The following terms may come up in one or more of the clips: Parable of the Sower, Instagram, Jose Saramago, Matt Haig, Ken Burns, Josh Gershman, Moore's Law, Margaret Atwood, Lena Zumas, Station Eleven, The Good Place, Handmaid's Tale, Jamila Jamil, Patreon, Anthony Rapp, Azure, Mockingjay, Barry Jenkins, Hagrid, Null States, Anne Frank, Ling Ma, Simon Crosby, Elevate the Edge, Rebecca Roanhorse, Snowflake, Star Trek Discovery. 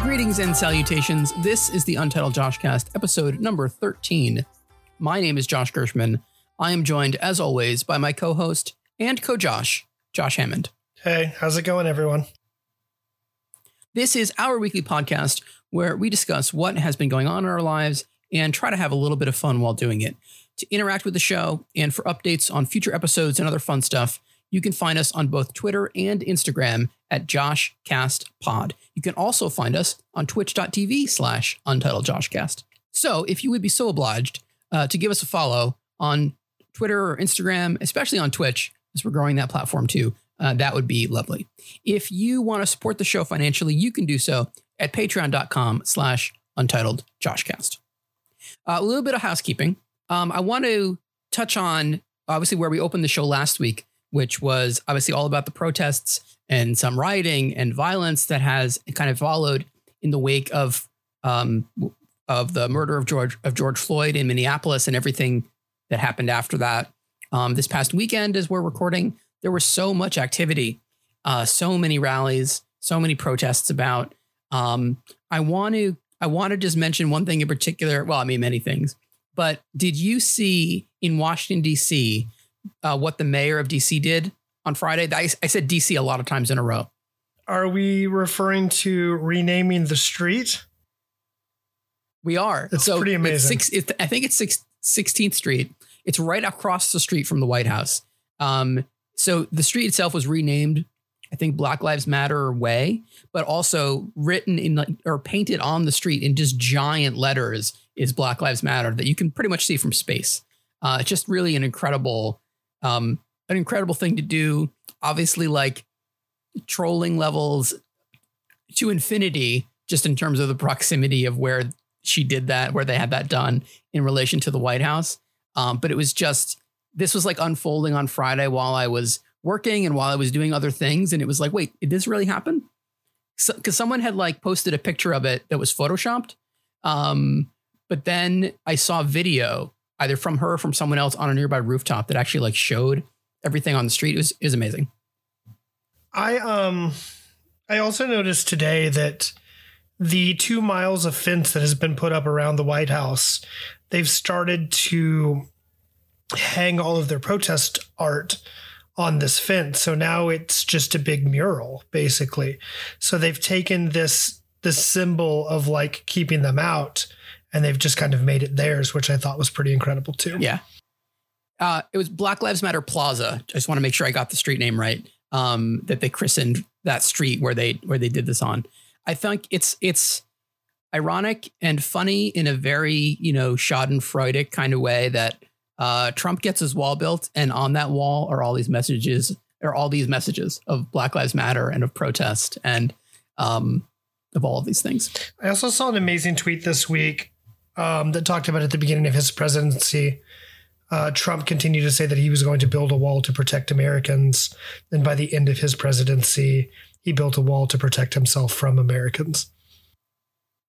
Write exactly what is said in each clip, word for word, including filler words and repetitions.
Greetings and salutations. This is the Untitled Joshcast, episode number thirteen. My name is Josh Gershman. I am joined, as always, by my co-host and co-Josh, Josh Hammond. Hey, how's it going, everyone? This is our weekly podcast where we discuss what has been going on in our lives and try to have a little bit of fun while doing it. To interact with the show and for updates on future episodes and other fun stuff, you can find us on both Twitter and Instagram at JoshCastPod. You can also find us on twitch.tv slash UntitledJoshCast. So if you would be so obliged uh, to give us a follow on Twitter or Instagram, especially on Twitch, as we're growing that platform too, uh, that would be lovely. If you want to support the show financially, you can do so at patreon.com slash UntitledJoshCast. Uh, a little bit of housekeeping. Um, I want to touch on, obviously, where we opened the show last week, which was obviously all about the protests and some rioting and violence that has kind of followed in the wake of um, of the murder of George of George Floyd in Minneapolis and everything that happened after that. Um, this past weekend, as we're recording, there was so much activity, uh, so many rallies, so many protests about. Um, I want to I want to just mention one thing in particular. Well, I mean, many things. But did you see in Washington, D C, Uh, what the mayor of D C did on Friday? I, I said D C a lot of times in a row. Are we referring to renaming the street? We are. It's so pretty amazing. It's six, it's, I think it's six, sixteenth Street. It's right across the street from the White House. Um, so the street itself was renamed, I think, Black Lives Matter Way, but also written in like, or painted on the street in just giant letters is Black Lives Matter that you can pretty much see from space. Uh, it's just really an incredible... Um, an incredible thing to do, obviously, like trolling levels to infinity, just in terms of the proximity of where she did that, where they had that done in relation to the White House. Um, but it was just, this was like unfolding on Friday while I was working and while I was doing other things. And it was like, wait, did this really happen? So, 'cause someone had like posted a picture of it that was photoshopped. Um, but then I saw video either from her or from someone else on a nearby rooftop that actually like showed everything on the street. It was, it was amazing. I, um, I also noticed today that the two miles of fence that has been put up around the White House, they've started to hang all of their protest art on this fence. So now it's just a big mural basically. So they've taken this, this symbol of like keeping them out, and they've just kind of made it theirs, which I thought was pretty incredible, too. Yeah. Uh, it was Black Lives Matter Plaza. I just want to make sure I got the street name right, um, that they christened that street where they where they did this on. I think it's it's ironic and funny in a very, you know, schadenfreudic kind of way that uh, Trump gets his wall built. And on that wall are all these messages or all these messages of Black Lives Matter and of protest and um, of all of these things. I also saw an amazing tweet this week. Um, that talked about at the beginning of his presidency, uh, Trump continued to say that he was going to build a wall to protect Americans. And by the end of his presidency, he built a wall to protect himself from Americans.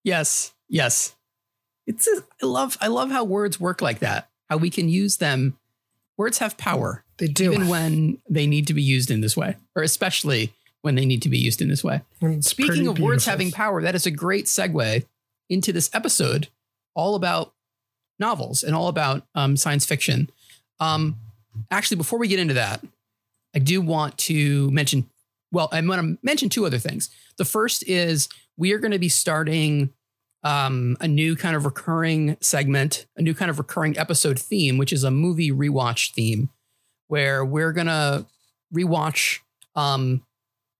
Yes, yes. It's a, I love I love how words work like that, how we can use them. Words have power. They do. Even when they need to be used in this way, or especially when they need to be used in this way. It's Speaking of beautiful. Words having power, that is a great segue into this episode. All about novels and all about um, science fiction. Um, actually, before we get into that, I do want to mention, well, I want to mention two other things. The first is we are going to be starting um, a new kind of recurring segment, a new kind of recurring episode theme, which is a movie rewatch theme, where we're going to rewatch um,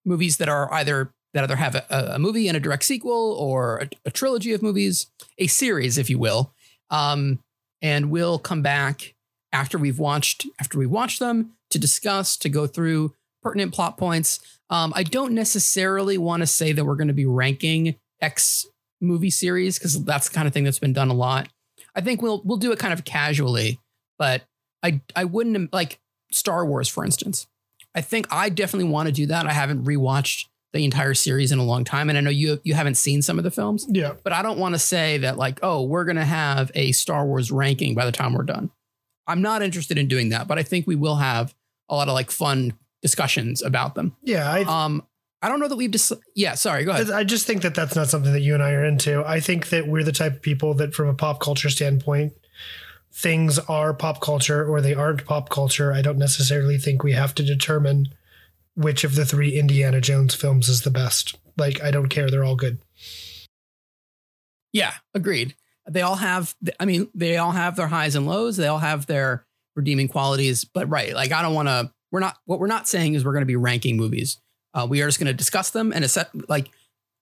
movies that are either that either have a, a movie and a direct sequel or a, a trilogy of movies, a series, if you will. Um, and we'll come back after we've watched, after we watch them to discuss, to go through pertinent plot points. Um, I don't necessarily want to say that we're going to be ranking X movie series because that's the kind of thing that's been done a lot. I think we'll, we'll do it kind of casually, but I, I wouldn't like Star Wars, for instance. I think I definitely want to do that. I haven't rewatched the entire series in a long time. And I know you you haven't seen some of the films. Yeah. But I don't want to say that, like, oh, we're going to have a Star Wars ranking by the time we're done. I'm not interested in doing that, but I think we will have a lot of like fun discussions about them. Yeah. I th- um, I don't know that we've just, dis- yeah, sorry, go ahead. I just think that that's not something that you and I are into. I think that we're the type of people that from a pop culture standpoint, things are pop culture or they aren't pop culture. I don't necessarily think we have to determine which of the three Indiana Jones films is the best. Like, I don't care. They're all good. Yeah, agreed. They all have, I mean, they all have their highs and lows. They all have their redeeming qualities, but right. Like, I don't want to, we're not, what we're not saying is we're going to be ranking movies. Uh, we are just going to discuss them. And set, like,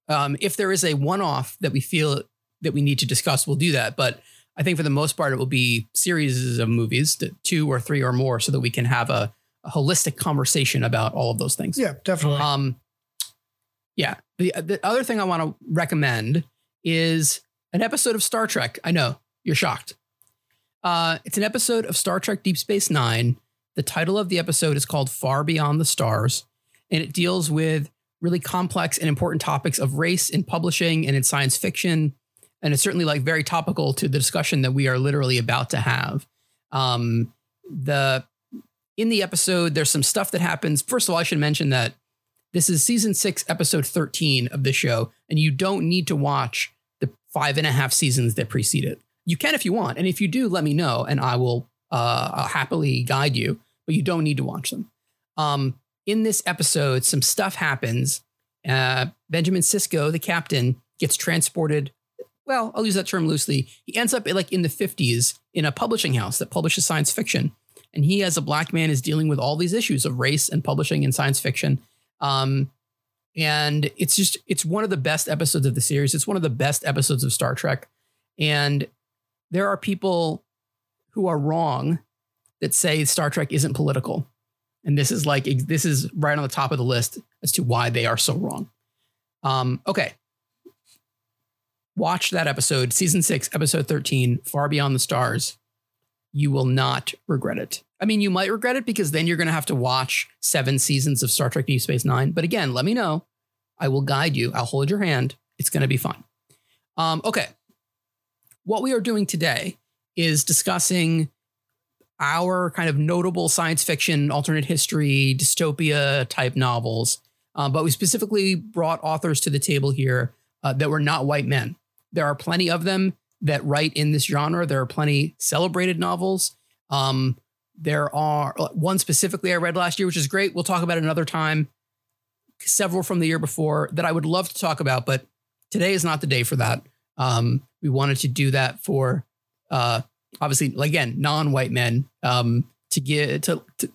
um, if there is a one-off that we feel that we need to discuss, we'll do that. But I think for the most part, it will be series of movies, two or three or more, so that we can have a, a holistic conversation about all of those things. Yeah, definitely. Um, yeah. The, the other thing I want to recommend is an episode of Star Trek. I know you're shocked. Uh, it's an episode of Star Trek Deep Space Nine. The title of the episode is called Far Beyond the Stars, and it deals with really complex and important topics of race in publishing and in science fiction. And it's certainly like very topical to the discussion that we are literally about to have. Um, the in the episode, there's some stuff that happens. First of all, I should mention that this is season six, episode thirteen of the show, and you don't need to watch the five and a half seasons that precede it. You can if you want. And if you do, let me know, and I will uh, I'll happily guide you, but you don't need to watch them. Um, in this episode, some stuff happens. Uh, Benjamin Sisko, the captain, gets transported. Well, I'll use that term loosely. He ends up like in the fifties in a publishing house that publishes science fiction. And he, as a black man, is dealing with all these issues of race and publishing and science fiction. Um, and it's just, it's one of the best episodes of the series. It's one of the best episodes of Star Trek. And there are people who are wrong that say Star Trek isn't political. And this is like, this is right on the top of the list as to why they are so wrong. Um, okay. Watch that episode, season six, episode thirteen, Far Beyond the Stars. You will not regret it. I mean, you might regret it because then you're going to have to watch seven seasons of Star Trek Deep Space Nine. But again, let me know. I will guide you. I'll hold your hand. It's going to be fun. Um, okay. What we are doing today is discussing our kind of notable science fiction, alternate history, dystopia type novels. Uh, but we specifically brought authors to the table here uh, that were not white men. There are plenty of them that write in this genre. There are plenty celebrated novels. Um, there are one specifically I read last year, which is great. We'll talk about it another time. Several from the year before that I would love to talk about, but today is not the day for that. Um, we wanted to do that for, uh, obviously, again, non-white men, um, to get to, to, to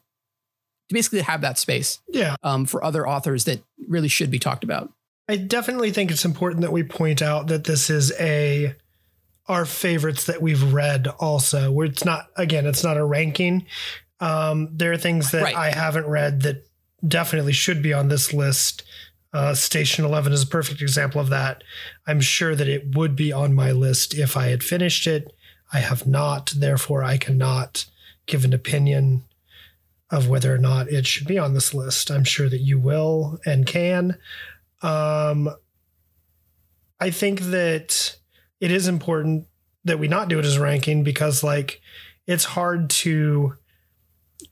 basically have that space, yeah. um, for other authors that really should be talked about. I definitely think it's important that we point out that this is a, our favorites that we've read also, where it's not, again, it's not a ranking. Um, there are things that right. I haven't read that definitely should be on this list. Uh, Station Eleven is a perfect example of that. I'm sure that it would be on my list if I had finished it. I have not, therefore I cannot give an opinion of whether or not it should be on this list. I'm sure that you will and can. Um, I think that it is important that we not do it as a ranking because, like, it's hard to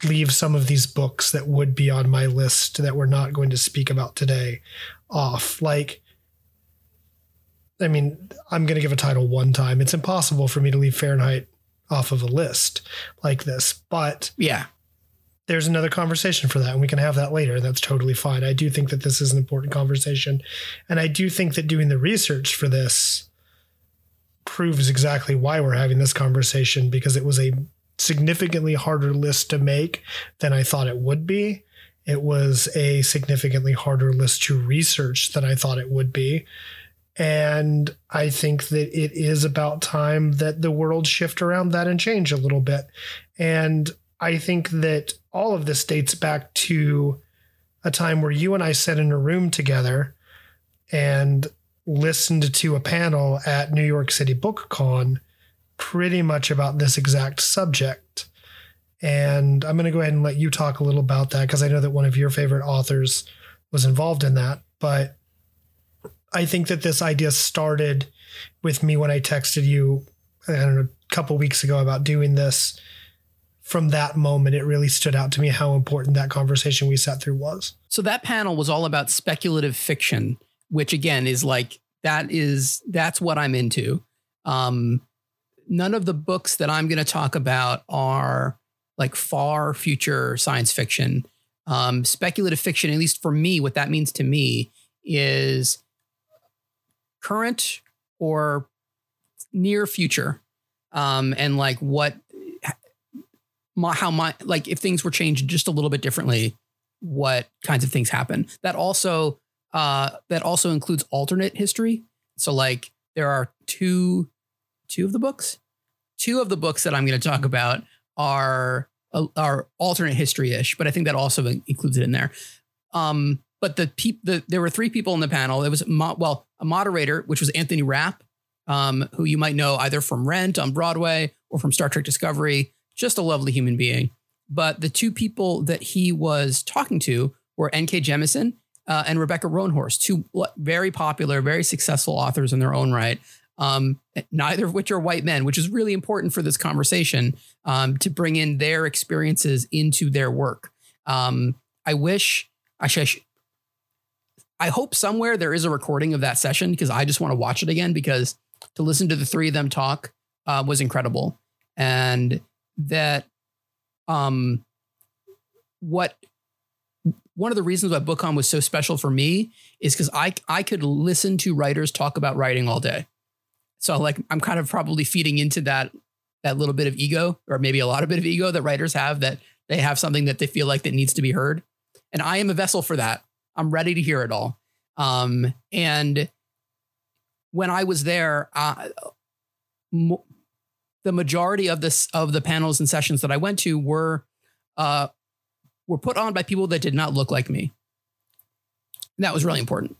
leave some of these books that would be on my list that we're not going to speak about today off. Like, I mean, I'm going to give a title one time. It's impossible for me to leave Fahrenheit off of a list like this, but yeah, there's another conversation for that, and we can have that later. That's totally fine. I do think that this is an important conversation, and I do think that doing the research for this proves exactly why we're having this conversation, because it was a significantly harder list to make than I thought it would be. It was a significantly harder list to research than I thought it would be. And I think that it is about time that the world shift around that and change a little bit. And I think that all of this dates back to a time where you and I sat in a room together and listened to a panel at New York City BookCon pretty much about this exact subject. And I'm going to go ahead and let you talk a little about that, because I know that one of your favorite authors was involved in that. But I think that this idea started with me when I texted you, I don't know, a couple weeks ago about doing this. From that moment, it really stood out to me how important that conversation we sat through was. So that panel was all about speculative fiction, which again is like, that is, that's what I'm into. Um, none of the books that I'm going to talk about are like far future science fiction. Um, speculative fiction, at least for me, what that means to me is current or near future. Um, and like what, my, how my, like if things were changed just a little bit differently, what kinds of things happen. That also, uh, that also includes alternate history. So like there are two, two of the books, two of the books that I'm going to talk about are, are alternate history ish, but I think that also includes it in there. Um, but the peop the, there were three people in the panel. It was mo- well, a moderator, which was Anthony Rapp, um, who you might know either from Rent on Broadway or from Star Trek Discovery, just a lovely human being. But the two people that he was talking to were N K Jemisin uh, and Rebecca Roanhorse, two very popular, very successful authors in their own right. Um, neither of which are white men, which is really important for this conversation, um, to bring in their experiences into their work. Um, I wish I should, I should, I hope somewhere there is a recording of that session, because I just want to watch it again, because to listen to the three of them talk uh, was incredible. And that um, what one of the reasons why BookCon was so special for me is because I, I could listen to writers talk about writing all day. So like I'm kind of probably feeding into that that little bit of ego, or maybe a lot of bit of ego that writers have, that they have something that they feel like that needs to be heard. And I am a vessel for that. I'm ready to hear it all. Um, and when I was there, uh, mo- the majority of this of the panels and sessions that I went to were uh, were put on by people that did not look like me. And that was really important.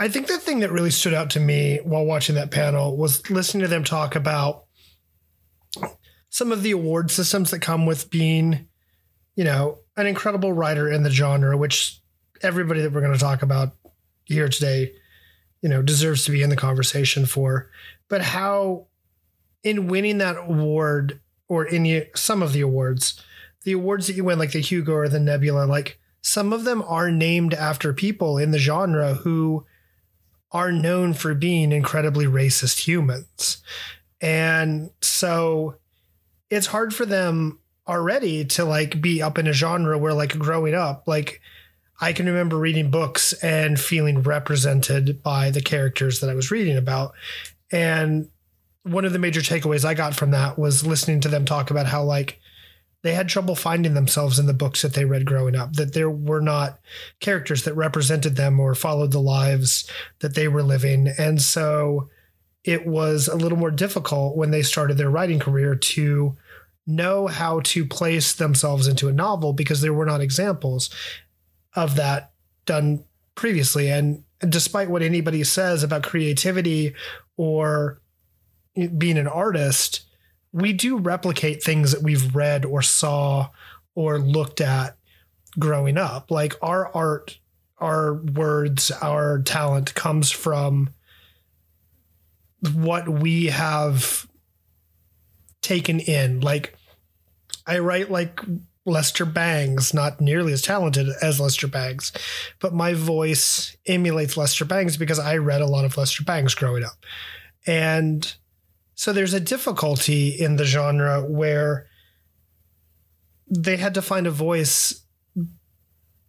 I think the thing that really stood out to me while watching that panel was listening to them talk about some of the award systems that come with being, you know, an incredible writer in the genre, which everybody that we're going to talk about here today, you know, deserves to be in the conversation for, but how in winning that award or in some of the awards, the awards that you win, like the Hugo or the Nebula, like some of them are named after people in the genre who are known for being incredibly racist humans. And so it's hard for them already to like be up in a genre where like growing up, like I can remember reading books and feeling represented by the characters that I was reading about. And one of the major takeaways I got from that was listening to them talk about how like they had trouble finding themselves in the books that they read growing up, that there were not characters that represented them or followed the lives that they were living. And so it was a little more difficult when they started their writing career to know how to place themselves into a novel, because there were not examples of that done previously. And despite what anybody says about creativity or being an artist, we do replicate things that we've read or saw or looked at growing up. Like our art, our words, our talent comes from what we have taken in. Like I write like Lester Bangs, not nearly as talented as Lester Bangs, but my voice emulates Lester Bangs because I read a lot of Lester Bangs growing up. And so there's a difficulty in the genre where they had to find a voice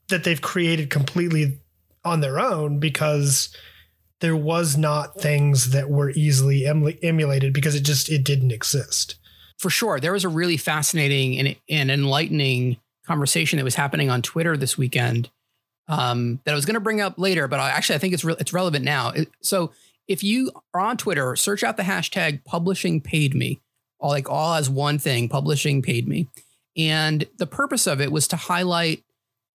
that they've created completely on their own, because there was not things that were easily emulated, because it just, it didn't exist. For sure. There was a really fascinating and, and enlightening conversation that was happening on Twitter this weekend um, that I was going to bring up later, but I, actually I think it's re- it's relevant now. It, so if you are on Twitter, search out the hashtag publishing paid me, all like all as one thing, publishing paid me. And the purpose of it was to highlight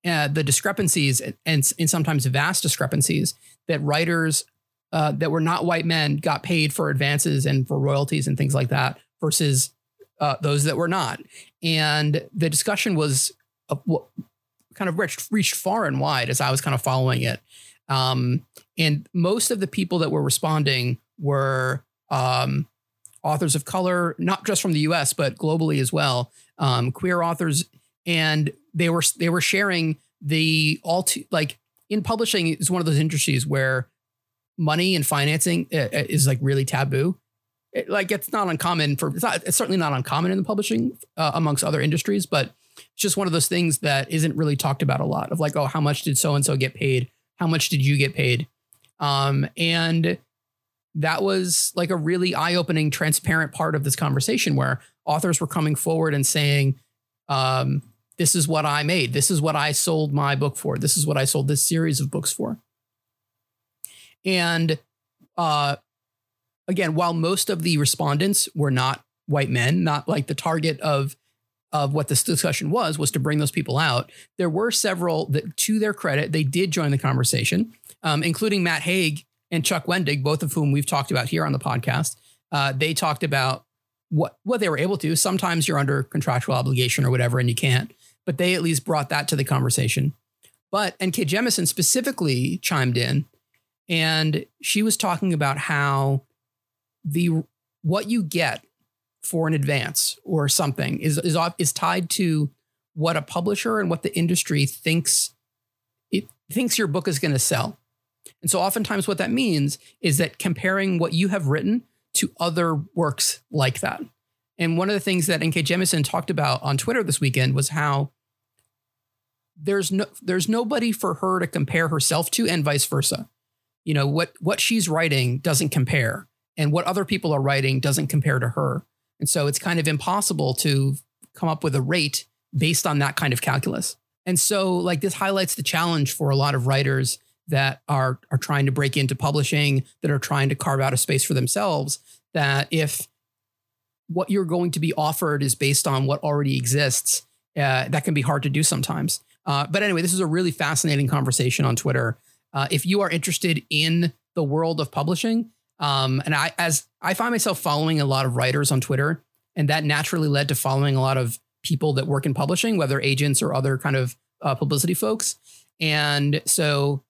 uh, the discrepancies and, and, and sometimes vast discrepancies that writers uh, that were not white men got paid for advances and for royalties and things like that versus uh, those that were not. And the discussion was uh, kind of reached, reached far and wide as I was kind of following it. Um, and most of the people that were responding were um, authors of color, not just from the U S, but globally as well, um, queer authors. And they were they were sharing the all too, like in publishing is one of those industries where money and financing is like really taboo. It, like it's not uncommon for it's, not, it's certainly not uncommon in the publishing uh, amongst other industries, but it's just one of those things that isn't really talked about a lot of like, oh, how much did so-and-so get paid? How much did you get paid? Um, and that was like a really eye-opening, transparent part of this conversation where authors were coming forward and saying, um, this is what I made. This is what I sold my book for. This is what I sold this series of books for. And uh, again, while most of the respondents were not white men, not like the target of of what this discussion was, was to bring those people out. There were several that, to their credit, they did join the conversation, um, including Matt Haig and Chuck Wendig, both of whom we've talked about here on the podcast. Uh, they talked about what, what they were able to. Sometimes you're under contractual obligation or whatever, and you can't, but they at least brought that to the conversation. But N K. Jemisin specifically chimed in, and she was talking about how the what you get for an advance or something is, is, is tied to what a publisher and what the industry thinks it thinks your book is going to sell. And so oftentimes what that means is that comparing what you have written to other works like that. And one of the things that N K. Jemisin talked about on Twitter this weekend was how there's no, there's nobody for her to compare herself to and vice versa. You know, what, what she's writing doesn't compare and what other people are writing doesn't compare to her. And so it's kind of impossible to come up with a rate based on that kind of calculus. And so like this highlights the challenge for a lot of writers that are are trying to break into publishing, that are trying to carve out a space for themselves, that if what you're going to be offered is based on what already exists, uh, that can be hard to do sometimes. Uh, but anyway, this is a really fascinating conversation on Twitter. Uh, if you are interested in the world of publishing, Um, and I, as I find myself following a lot of writers on Twitter, and that naturally led to following a lot of people that work in publishing, whether agents or other kind of uh, publicity folks. And so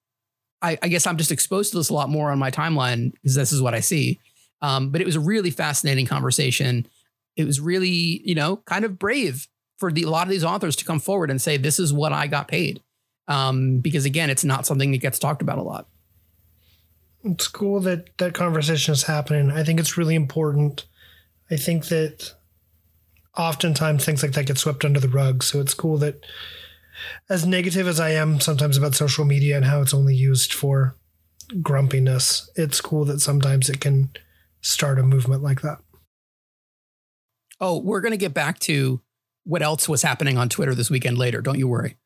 I, I guess I'm just exposed to this a lot more on my timeline because this is what I see. Um, but it was a really fascinating conversation. It was really, you know, kind of brave for the, a lot of these authors to come forward and say, this is what I got paid. Um, because again, it's not something that gets talked about a lot. It's cool that that conversation is happening. I think it's really important. I think that oftentimes things like that get swept under the rug. So it's cool that, as negative as I am sometimes about social media and how it's only used for grumpiness, it's cool that sometimes it can start a movement like that. Oh, we're going to get back to what else was happening on Twitter this weekend later. Don't you worry.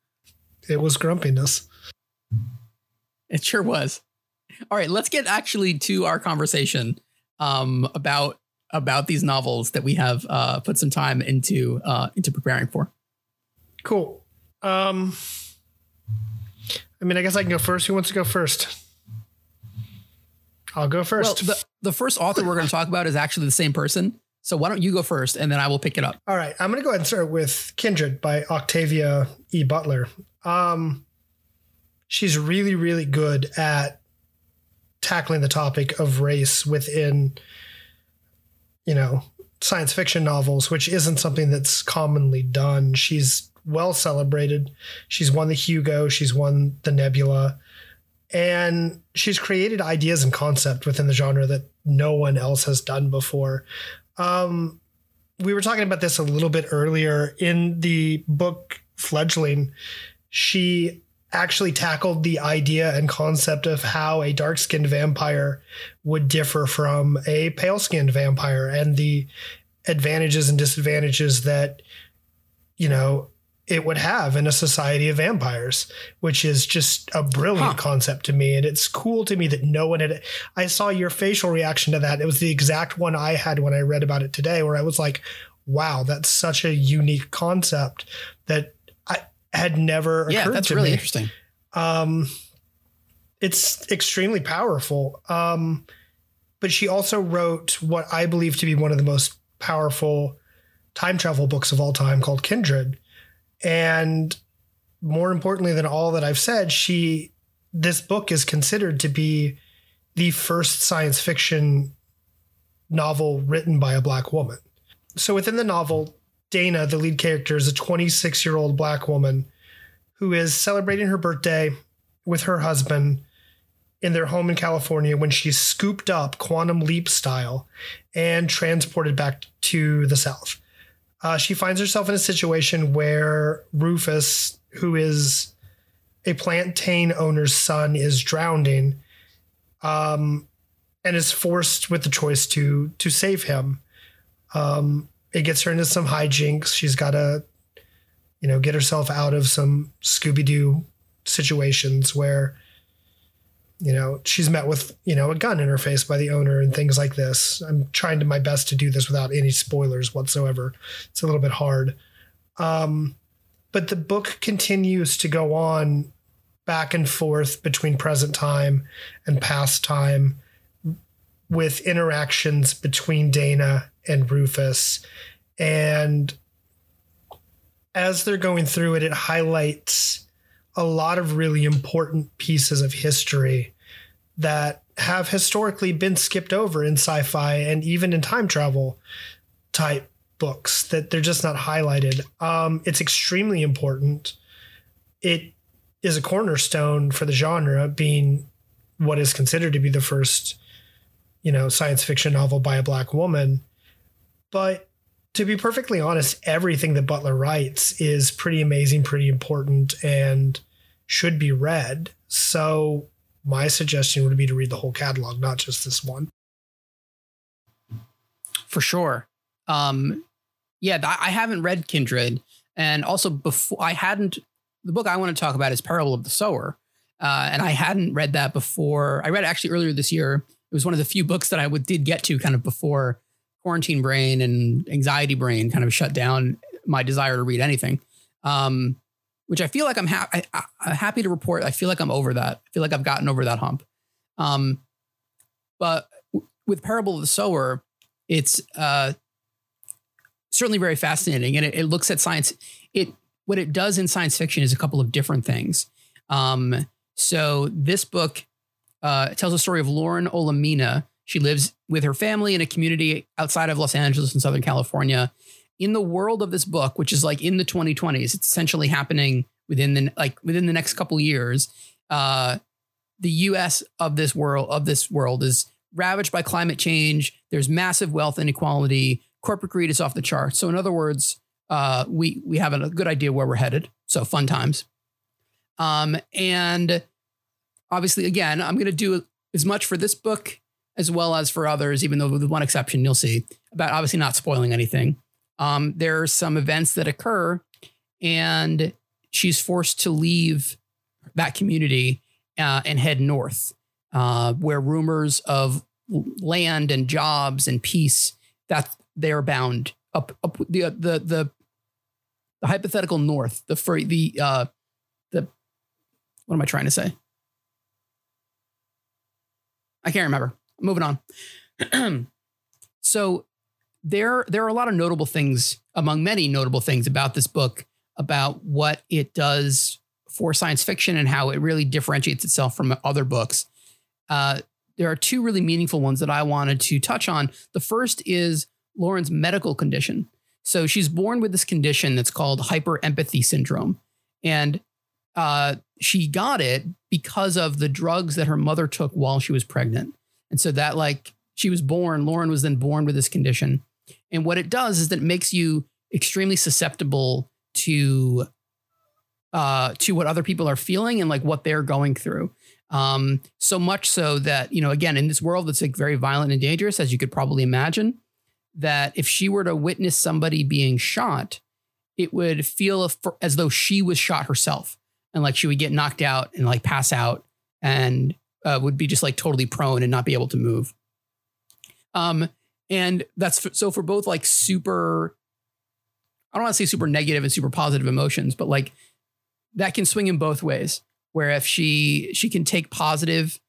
It was grumpiness. It sure was. All right, let's get actually to our conversation um, about about these novels that we have uh, put some time into uh, into preparing for. Cool. Um, I mean, I guess I can go first. Who wants to go first? I'll go first. Well, the, the first author we're going to talk about is actually the same person. So why don't you go first and then I will pick it up. All right. I'm going to go ahead and start with Kindred by Octavia E. Butler. Um, she's really, really good at tackling the topic of race within, you know, science fiction novels, which isn't something that's commonly done. She's well celebrated. She's won the Hugo. She's won the Nebula. And she's created ideas and concept within the genre that no one else has done before. Um, we were talking about this a little bit earlier in the book Fledgling. She actually tackled the idea and concept of how a dark-skinned vampire would differ from a pale-skinned vampire and the advantages and disadvantages that, you know, it would have in a society of vampires, which is just a brilliant huh. concept to me. And it's cool to me that no one had, I saw your facial reaction to that. It was the exact one I had when I read about it today, where I was like, wow, that's such a unique concept that had never occurred to me. Yeah, that's really interesting. Um, it's extremely powerful. Um, but she also wrote what I believe to be one of the most powerful time travel books of all time called Kindred. And more importantly than all that I've said, she, this book is considered to be the first science fiction novel written by a Black woman. So within the novel, Dana, the lead character, is a twenty-six-year-old Black woman who is celebrating her birthday with her husband in their home in California when she's scooped up quantum leap style and transported back to the South. Uh, she finds herself in a situation where Rufus, who is a plantain owner's son, is drowning um, and is forced with the choice to to save him. Um, it gets her into some hijinks. She's got to, you know, get herself out of some Scooby-Doo situations where, you know, she's met with, you know, a gun in her face by the owner and things like this. I'm trying to my best to do this without any spoilers whatsoever. It's a little bit hard. Um, but the book continues to go on back and forth between present time and past time with interactions between Dana and Rufus. And as they're going through it, it highlights a lot of really important pieces of history that have historically been skipped over in sci-fi and even in time travel type books, that they're just not highlighted. Um, it's extremely important. It is a cornerstone for the genre, being what is considered to be the first, you know, science fiction novel by a Black woman. But to be perfectly honest, everything that Butler writes is pretty amazing, pretty important, and should be read. So my suggestion would be to read the whole catalog, not just this one. For sure. Um, yeah, I haven't read Kindred. And also before I hadn't, the book I want to talk about is Parable of the Sower. Uh, and I hadn't read that before. I read it actually earlier this year. It was one of the few books that I would, did get to kind of before quarantine brain and anxiety brain kind of shut down my desire to read anything, um, which I feel like I'm, ha- I, I, I'm happy to report. I feel like I'm over that. I feel like I've gotten over that hump. Um, but w- with Parable of the Sower, it's uh, certainly very fascinating. And it, it looks at science. It what it does in science fiction is a couple of different things. Um, so this book uh, tells a story of Lauren Olamina. She lives with her family in a community outside of Los Angeles in Southern California. In the world of this book, which is like in the twenty twenties, it's essentially happening within the like within the next couple years. Uh, the U S of this world of this world is ravaged by climate change. There's massive wealth inequality. Corporate greed is off the charts. So in other words, uh, we we have a good idea where we're headed. So fun times. Um, and obviously, again, I'm going to do as much for this book as well as for others, even though with one exception you'll see, about obviously not spoiling anything. Um, there are some events that occur and she's forced to leave that community uh, and head north, uh, where rumors of land and jobs and peace, that they're bound up, up the, uh, the, the, the hypothetical north, the, free, the, uh, the, what am I trying to say? I can't remember. Moving on. So there, there are a lot of notable things, among many notable things about this book, about what it does for science fiction and how it really differentiates itself from other books. Uh, there are two really meaningful ones that I wanted to touch on. The first is Lauren's medical condition. So she's born with this condition that's called hyperempathy syndrome. And uh, she got it because of the drugs that her mother took while she was pregnant. And so that like she was born, Lauren was then born with this condition. And what it does is that it makes you extremely susceptible to uh, to what other people are feeling and like what they're going through. Um, so much so that, you know, again, in this world that's like very violent and dangerous, as you could probably imagine, that if she were to witness somebody being shot, it would feel as though she was shot herself and like she would get knocked out and like pass out and Uh, would be just like totally prone and not be able to move. Um, and that's f- so for both like super, I don't want to say super negative and super positive emotions, but like that can swing in both ways, where if she, she can take positive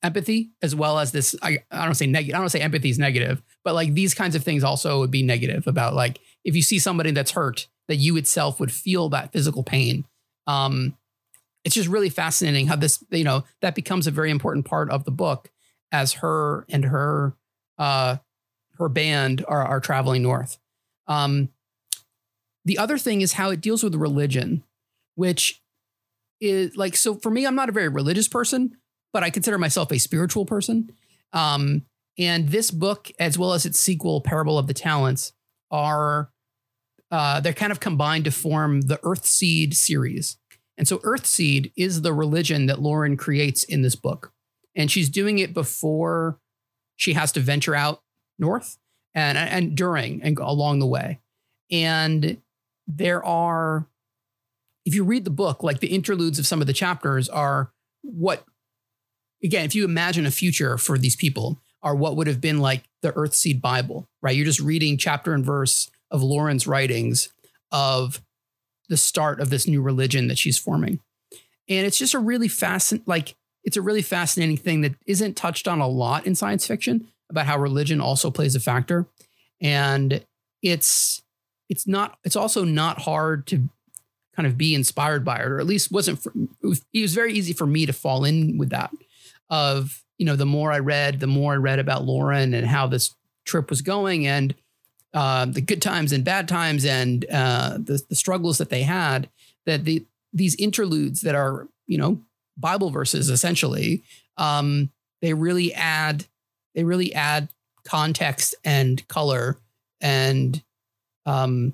empathy as well as this, I, I don't say negative, I don't say empathy is negative, but like these kinds of things also would be negative about like, if you see somebody that's hurt, that you itself would feel that physical pain Um, it's just really fascinating how this, you know, that becomes a very important part of the book as her and her, uh, her band are, are traveling north. Um, the other thing is how it deals with religion, which is like, so for me, I'm not a very religious person, but I consider myself a spiritual person. Um, and this book, as well as its sequel, Parable of the Talents, are, uh, they're kind of combined to form the Earthseed series. And so Earthseed is the religion that Lauren creates in this book. And she's doing it before she has to venture out north and, and during and along the way. And there are, if you read the book, like the interludes of some of the chapters are what, again, if you imagine a future for these people, are what would have been like the Earthseed Bible, right? You're just reading chapter and verse of Lauren's writings of the start of this new religion that she's forming. And it's just a really fascinating, like it's a really fascinating thing that isn't touched on a lot in science fiction about how religion also plays a factor. And it's, it's not, it's also not hard to kind of be inspired by it, or at least wasn't, for, it, was, it was very easy for me to fall in with that of, you know, the more I read, the more I read about Lauren and how this trip was going and, Uh, the good times and bad times and uh, the, the struggles that they had, that the these interludes that are, you know, Bible verses, essentially, um, they really add they really add context and color and um,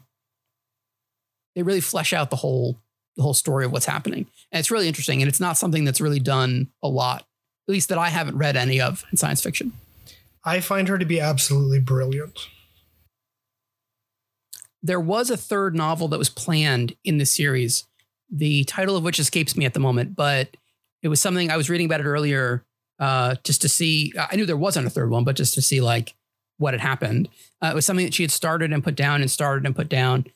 they really flesh out the whole the whole story of what's happening. And it's really interesting. And it's not something that's really done a lot, at least that I haven't read any of in science fiction. I find her to be absolutely brilliant. There was a third novel that was planned in the series, the title of which escapes me at the moment, but it was something I was reading about it earlier uh, just to see. I knew there wasn't a third one, but just to see like what had happened. Uh, it was something that she had started and put down and started and put down.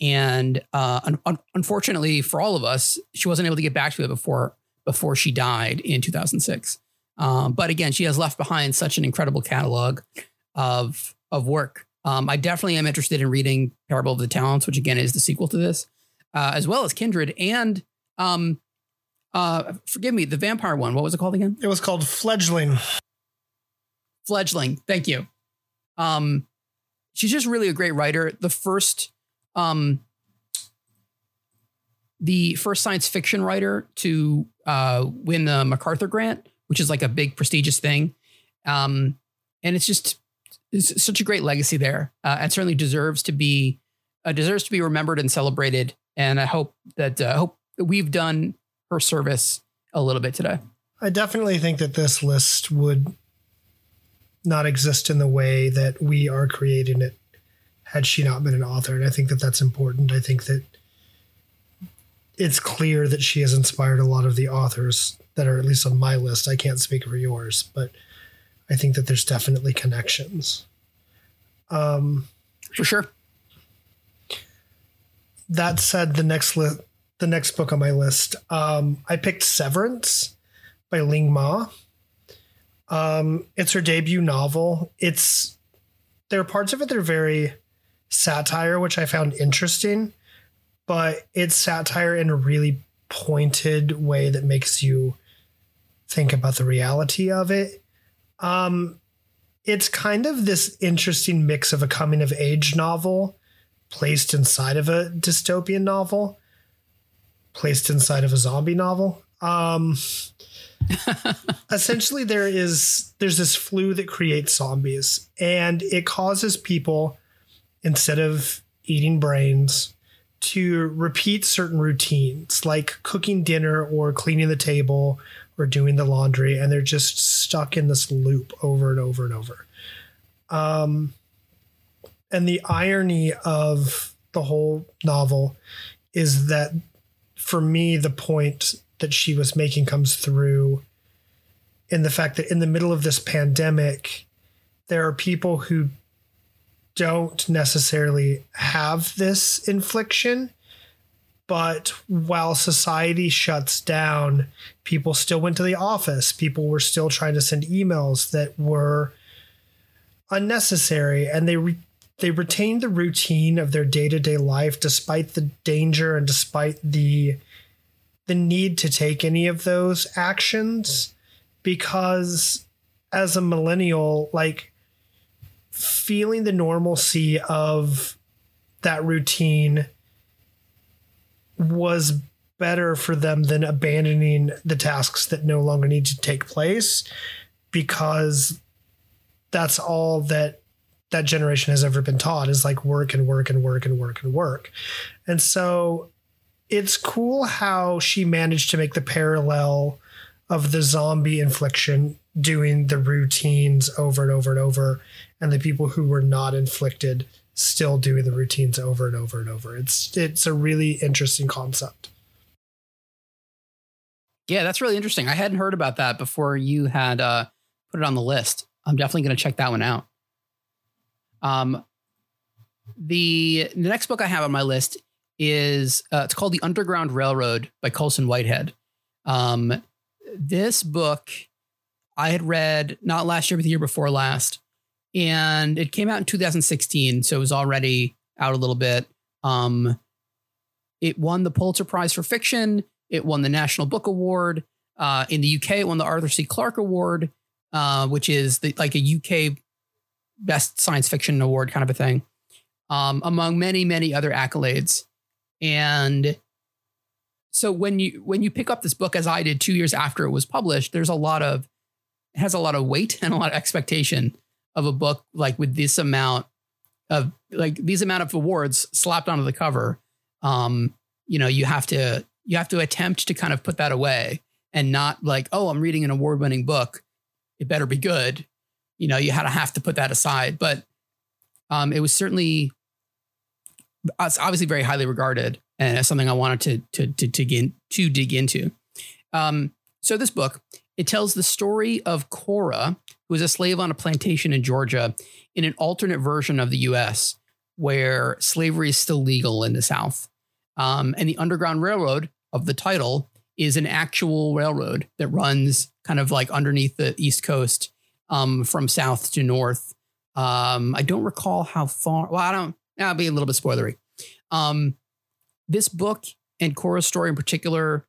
And uh, un- un- unfortunately for all of us, she wasn't able to get back to it before before she died in two thousand six. Um, but again, she has left behind such an incredible catalog of of work. Um, I definitely am interested in reading Parable of the Talents, which again is the sequel to this, uh, as well as Kindred and, um, uh, forgive me, the vampire one. What was it called again? It was called Fledgling. Fledgling. Thank you. Um, she's just really a great writer. The first, um, the first science fiction writer to uh, win the MacArthur Grant, which is like a big prestigious thing, um, and it's just. It's such a great legacy there, uh, and certainly deserves to be uh, deserves to be remembered and celebrated. And I hope that uh, hope that we've done her service a little bit today. I definitely think that this list would not exist in the way that we are creating it had she not been an author, and I think that that's important. I think that it's clear that she has inspired a lot of the authors that are at least on my list. I can't speak for yours, but. I think that there's definitely connections. Um, for sure. That said, the next li- the next book on my list, um, I picked Severance by Ling Ma. Um, it's her debut novel. It's there are parts of it that are very satire, which I found interesting, but it's satire in a really pointed way that makes you think about the reality of it. Um, it's kind of this interesting mix of a coming of age novel placed inside of a dystopian novel, placed inside of a zombie novel. Um, essentially there is, there's this flu that creates zombies and it causes people instead of eating brains to repeat certain routines like cooking dinner or cleaning the table or doing the laundry, and they're just stuck in this loop over and over and over. Um, and the irony of the whole novel is that, for me, the point that she was making comes through in the fact that in the middle of this pandemic, there are people who don't necessarily have this infliction. But while society shuts down, people still went to the office. People were still trying to send emails that were unnecessary. And they re- they retained the routine of their day-to-day life despite the danger and despite the the need to take any of those actions, because as a millennial, like feeling the normalcy of that routine was better for them than abandoning the tasks that no longer need to take place, because that's all that that generation has ever been taught is like work and work and work and work and work. And so it's cool how she managed to make the parallel of the zombie infliction, doing the routines over and over and over, and the people who were not inflicted still doing the routines over and over and over. It's, it's a really interesting concept. Yeah, that's really interesting. I hadn't heard about that before you had uh, put it on the list. I'm definitely going to check that one out. Um, the, the next book I have on my list is uh, it's called The Underground Railroad by Colson Whitehead. Um, this book I had read not last year, but the year before last, and it came out in two thousand sixteen. So it was already out a little bit. Um, it won the Pulitzer Prize for Fiction. It won the National Book Award. Uh, in the U K, it won the Arthur C. Clarke Award, uh, which is the, like a U K best science fiction award kind of a thing, um, among many, many other accolades. And so when you when you pick up this book, as I did two years after it was published, there's a lot of it has a lot of weight and a lot of expectation of a book like with this amount of like these amount of awards slapped onto the cover. Um, you know, you have to you have to attempt to kind of put that away and not like, oh, I'm reading an award winning book, it better be good. You know, you had to have to put that aside, but um, it was certainly it's obviously very highly regarded, and it's something I wanted to to to dig in to dig into. Um, so this book, it tells the story of Cora, who is a slave on a plantation in Georgia, in an alternate version of the U S where slavery is still legal in the South. Um, and the Underground Railroad of the title is an actual railroad that runs kind of like underneath the East Coast. Um, from south to north. Um, I don't recall how far. Well, I don't. I'll be a little bit spoilery. Um, this book and Cora's story in particular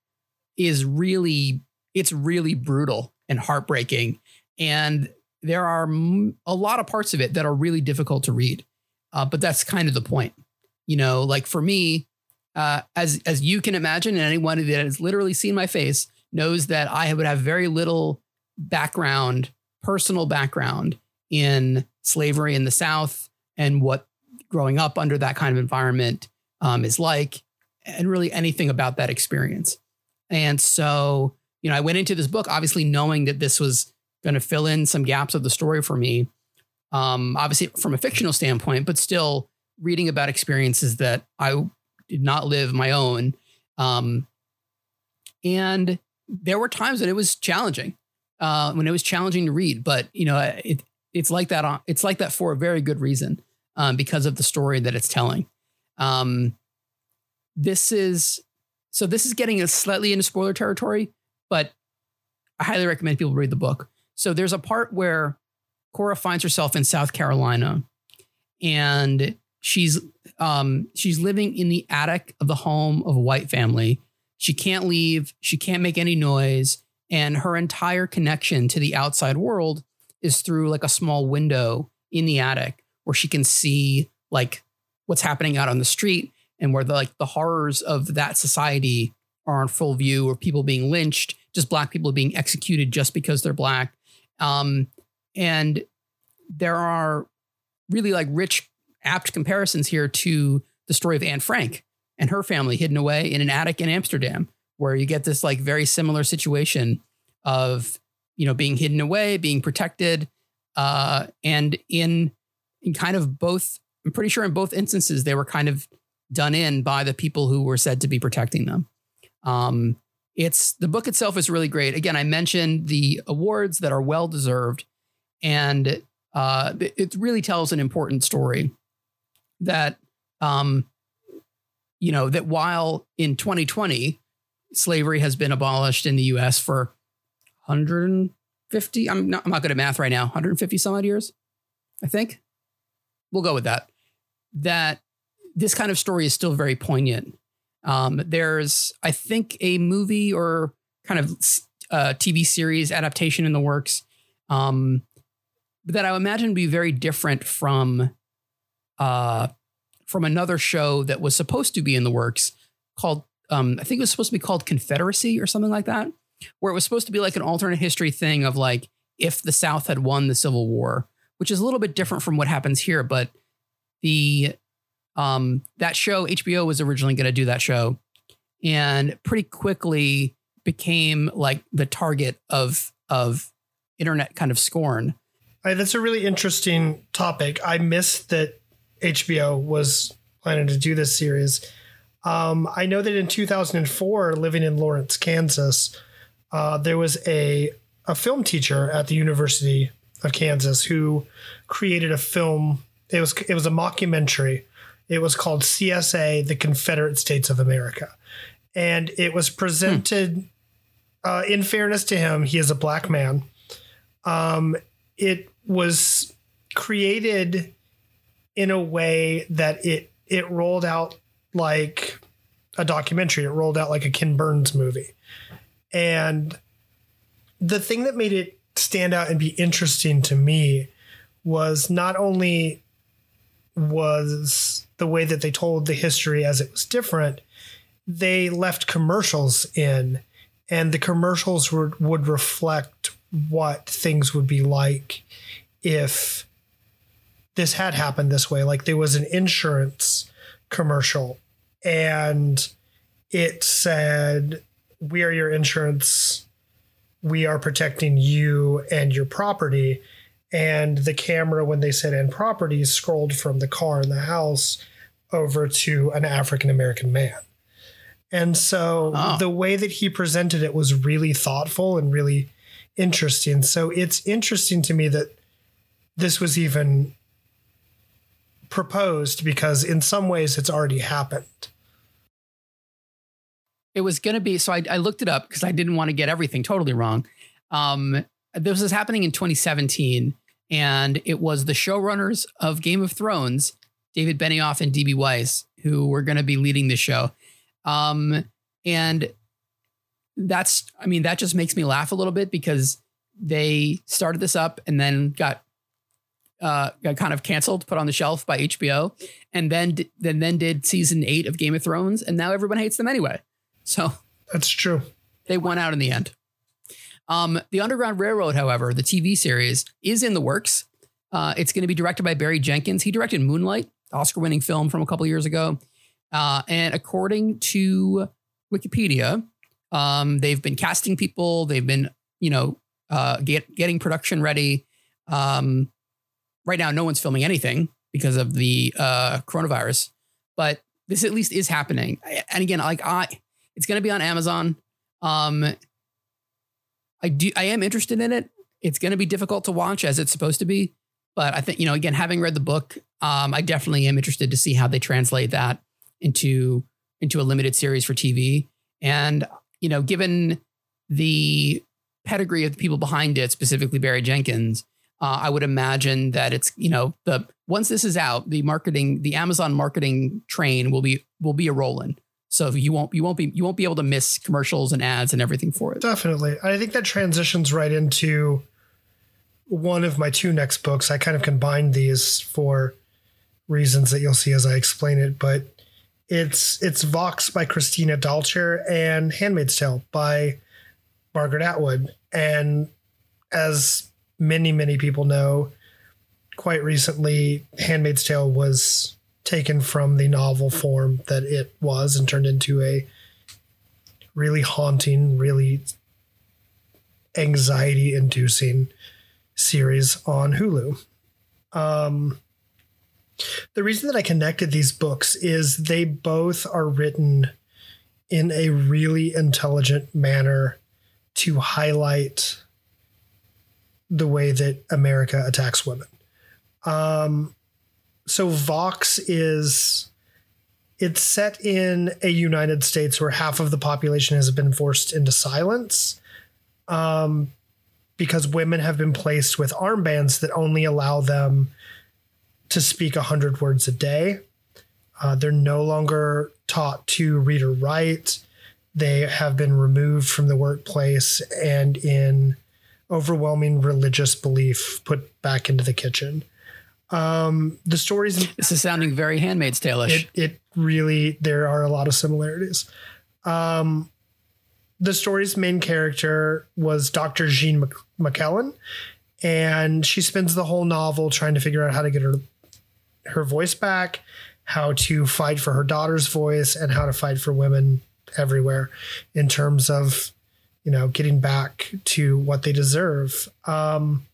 is really, it's really brutal and heartbreaking. And there are m- a lot of parts of it that are really difficult to read. Uh, but that's kind of the point. You know, like for me, uh, as, as you can imagine, and anyone that has literally seen my face knows that I would have very little background personal background in slavery in the South and what growing up under that kind of environment um, is like, and really anything about that experience. And so, you know, I went into this book, obviously knowing that this was going to fill in some gaps of the story for me, um, obviously from a fictional standpoint, but still reading about experiences that I did not live my own. Um, and there were times that it was challenging. Uh, when it was challenging to read, but you know, it, it's like that. On, it's like that for a very good reason, um, because of the story that it's telling. Um, this is, so this is getting a slightly into spoiler territory, but I highly recommend people read the book. So there's a part where Cora finds herself in South Carolina, and she's, um, she's living in the attic of the home of a white family. She can't leave. She can't make any noise. And her entire connection to the outside world is through like a small window in the attic where she can see like what's happening out on the street and where the, like the horrors of that society are in full view, or people being lynched, just black people being executed just because they're black. Um, and there are really like rich, apt comparisons here to the story of Anne Frank and her family hidden away in an attic in Amsterdam, where you get this like very similar situation of, you know, being hidden away, being protected. Uh, and in, in kind of both, I'm pretty sure in both instances, they were kind of done in by the people who were said to be protecting them. Um, it's the book itself is really great. Again, I mentioned the awards that are well-deserved, and uh, it really tells an important story that, um, you know, that while in twenty twenty, slavery has been abolished in the U S for one hundred fifty. I'm not, I'm not good at math right now. one hundred fifty some odd years, I think. We'll go with that. That this kind of story is still very poignant Um, there's, I think, a movie or kind of uh, T V series adaptation in the works um, that I would imagine would be very different from uh, from another show that was supposed to be in the works called, um, I think it was supposed to be called Confederacy or something like that, where it was supposed to be like an alternate history thing of like if the South had won the Civil War, which is a little bit different from what happens here. But the um, that show, H B O was originally going to do that show and pretty quickly became like the target of of internet kind of scorn. All right, that's a really interesting topic. I missed that H B O was planning to do this series. Um, I know that in two thousand four, living in Lawrence, Kansas, uh, there was a a film teacher at the University of Kansas who created a film. It was it was a mockumentary. It was called C S A, The Confederate States of America. And it was presented, hmm. uh, in fairness to him, he is a black man. Um, it was created in a way that it it rolled out like a documentary. It rolled out like a Ken Burns movie. And the thing that made it stand out and be interesting to me was not only was the way that they told the history as it was different, they left commercials in, and the commercials were, would reflect what things would be like if this had happened this way. Like there was an insurance commercial and it said, "We are your insurance. We are protecting you and your property." And the camera, when they said "and property," scrolled from the car in the house over to an African-American man. And so oh. the way that he presented it was really thoughtful and really interesting. So it's interesting to me that this was even proposed, because in some ways it's already happened. It was going to be, so I, I looked it up because I didn't want to get everything totally wrong. Um, this was happening in twenty seventeen, and it was the showrunners of Game of Thrones, David Benioff and D B Weiss, who were going to be leading the show. Um, and that's, I mean, that just makes me laugh a little bit, because they started this up and then got, uh, got kind of canceled, put on the shelf by H B O, and then, then, then did season eight of Game of Thrones. And now everyone hates them anyway. So that's true. They won out in the end. Um, The Underground Railroad, however, the T V series, is in the works. Uh, it's going to be directed by Barry Jenkins. He directed Moonlight, Oscar-winning film from a couple years ago. Uh, and according to Wikipedia, um, they've been casting people. They've been, you know, uh, get, getting production ready. Um, right now, no one's filming anything because of the uh, coronavirus. But this at least is happening. And again, like I, it's going to be on Amazon. Um, I do. I am interested in it. It's going to be difficult to watch, as it's supposed to be. But I think, you know, again, having read the book, um, I definitely am interested to see how they translate that into into a limited series for T V. And, you know, given the pedigree of the people behind it, specifically Barry Jenkins, uh, I would imagine that it's, you know, the once this is out, the marketing, the Amazon marketing train will be will be a rolling. So you won't you won't be you won't be able to miss commercials and ads and everything for it. Definitely. I think that transitions right into one of my two next books. I kind of combined these for reasons that you'll see as I explain it, but It's it's Vox by Christina Dalcher and Handmaid's Tale by Margaret Atwood. And as many, many people know, quite recently, Handmaid's Tale was taken from the novel form that it was and turned into a really haunting, really anxiety-inducing series on Hulu. Um... The reason that I connected these books is they both are written in a really intelligent manner to highlight the way that America attacks women. Um, so Vox is, it's set in a United States where half of the population has been forced into silence, um, because women have been placed with armbands that only allow them to speak one hundred words a day. Uh, they're no longer taught to read or write. They have been removed from the workplace and, in overwhelming religious belief, put back into the kitchen. Um, the stories. This is sounding very Handmaid's Tale-ish. It, it really, there are a lot of similarities. Um, the story's main character was Doctor Jean Mc, McKellen, and she spends the whole novel trying to figure out how to get her, her voice back, how to fight for her daughter's voice, and how to fight for women everywhere in terms of, you know, getting back to what they deserve. Um,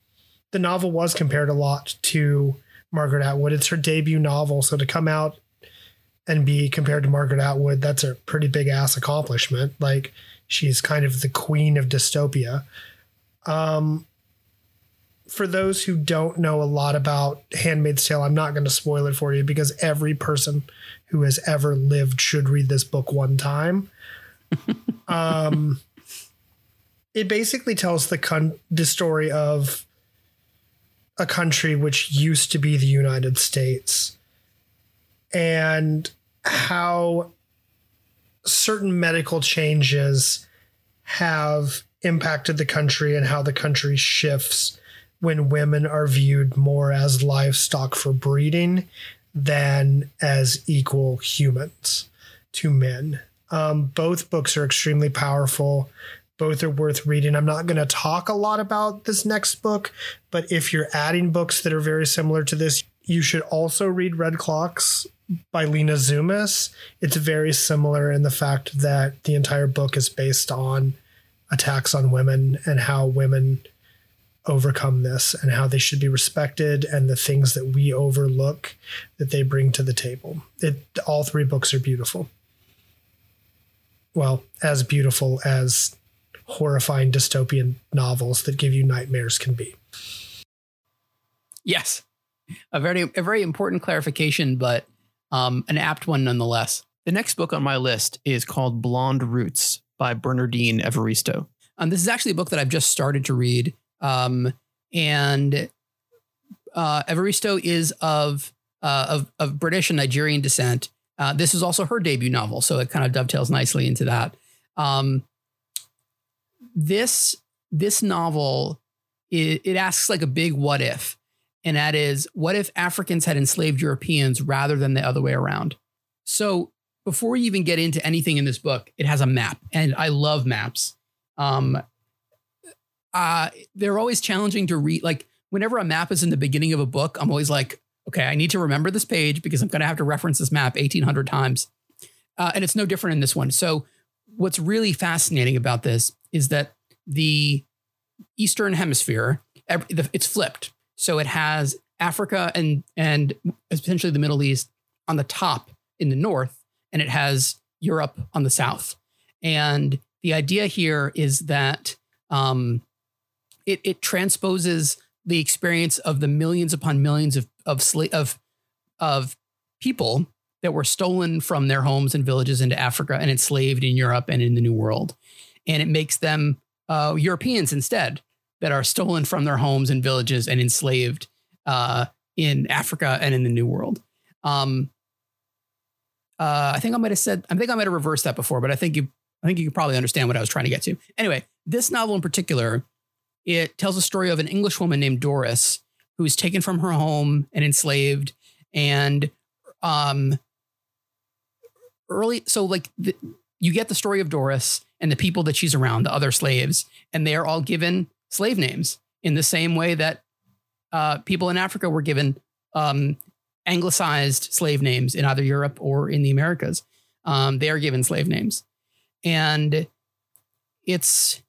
the novel was compared a lot to Margaret Atwood. It's her debut novel, so to come out and be compared to Margaret Atwood, that's a pretty big ass accomplishment. Like, she's kind of the queen of dystopia. Um, for those who don't know a lot about Handmaid's Tale, I'm not going to spoil it for you because every person who has ever lived should read this book one time. um, it basically tells the con- the story of a country which used to be the United States, and how certain medical changes have impacted the country and how the country shifts when women are viewed more as livestock for breeding than as equal humans to men. Um, both books are extremely powerful. Both are worth reading. I'm not going to talk a lot about this next book, but if you're adding books that are very similar to this, you should also read Red Clocks by Lena Zumas. It's very similar in the fact that the entire book is based on attacks on women and how women overcome this and how they should be respected and the things that we overlook that they bring to the table. It, all three books are beautiful. Well, as beautiful as horrifying dystopian novels that give you nightmares can be. Yes. A very, a very important clarification, but um, an apt one nonetheless. The next book on my list is called Blonde Roots by Bernardine Evaristo. Um, this is actually a book that I've just started to read. Um, and uh, Evaristo is of, uh, of of British and Nigerian descent. Uh, this is also her debut novel, so it kind of dovetails nicely into that. Um, this this novel, it, it asks like a big what if, and that is, what if Africans had enslaved Europeans rather than the other way around? So before you even get into anything in this book, it has a map, and I love maps. Um, Uh, they're always challenging to read. Like, whenever a map is in the beginning of a book, I'm always like, okay, I need to remember this page because I'm going to have to reference this map eighteen hundred times. Uh, and it's no different in this one. So what's really fascinating about this is that the Eastern Hemisphere, it's flipped. So it has Africa and, and potentially the Middle East on the top in the north, and it has Europe on the south. And the idea here is that, um, It, it transposes the experience of the millions upon millions of of, sla- of of people that were stolen from their homes and villages into Africa and enslaved in Europe and in the New World. And it makes them uh, Europeans instead, that are stolen from their homes and villages and enslaved uh, in Africa and in the New World. Um, uh, I think I might have said I think I might have reversed that before, but I think you I think you could probably understand what I was trying to get to. Anyway, this novel in particular, it tells a story of an English woman named Doris, who is taken from her home and enslaved. And um, early, so like the, you get the story of Doris and the people that she's around, the other slaves, and they are all given slave names in the same way that uh, people in Africa were given um, anglicized slave names in either Europe or in the Americas. Um, they are given slave names. And it's...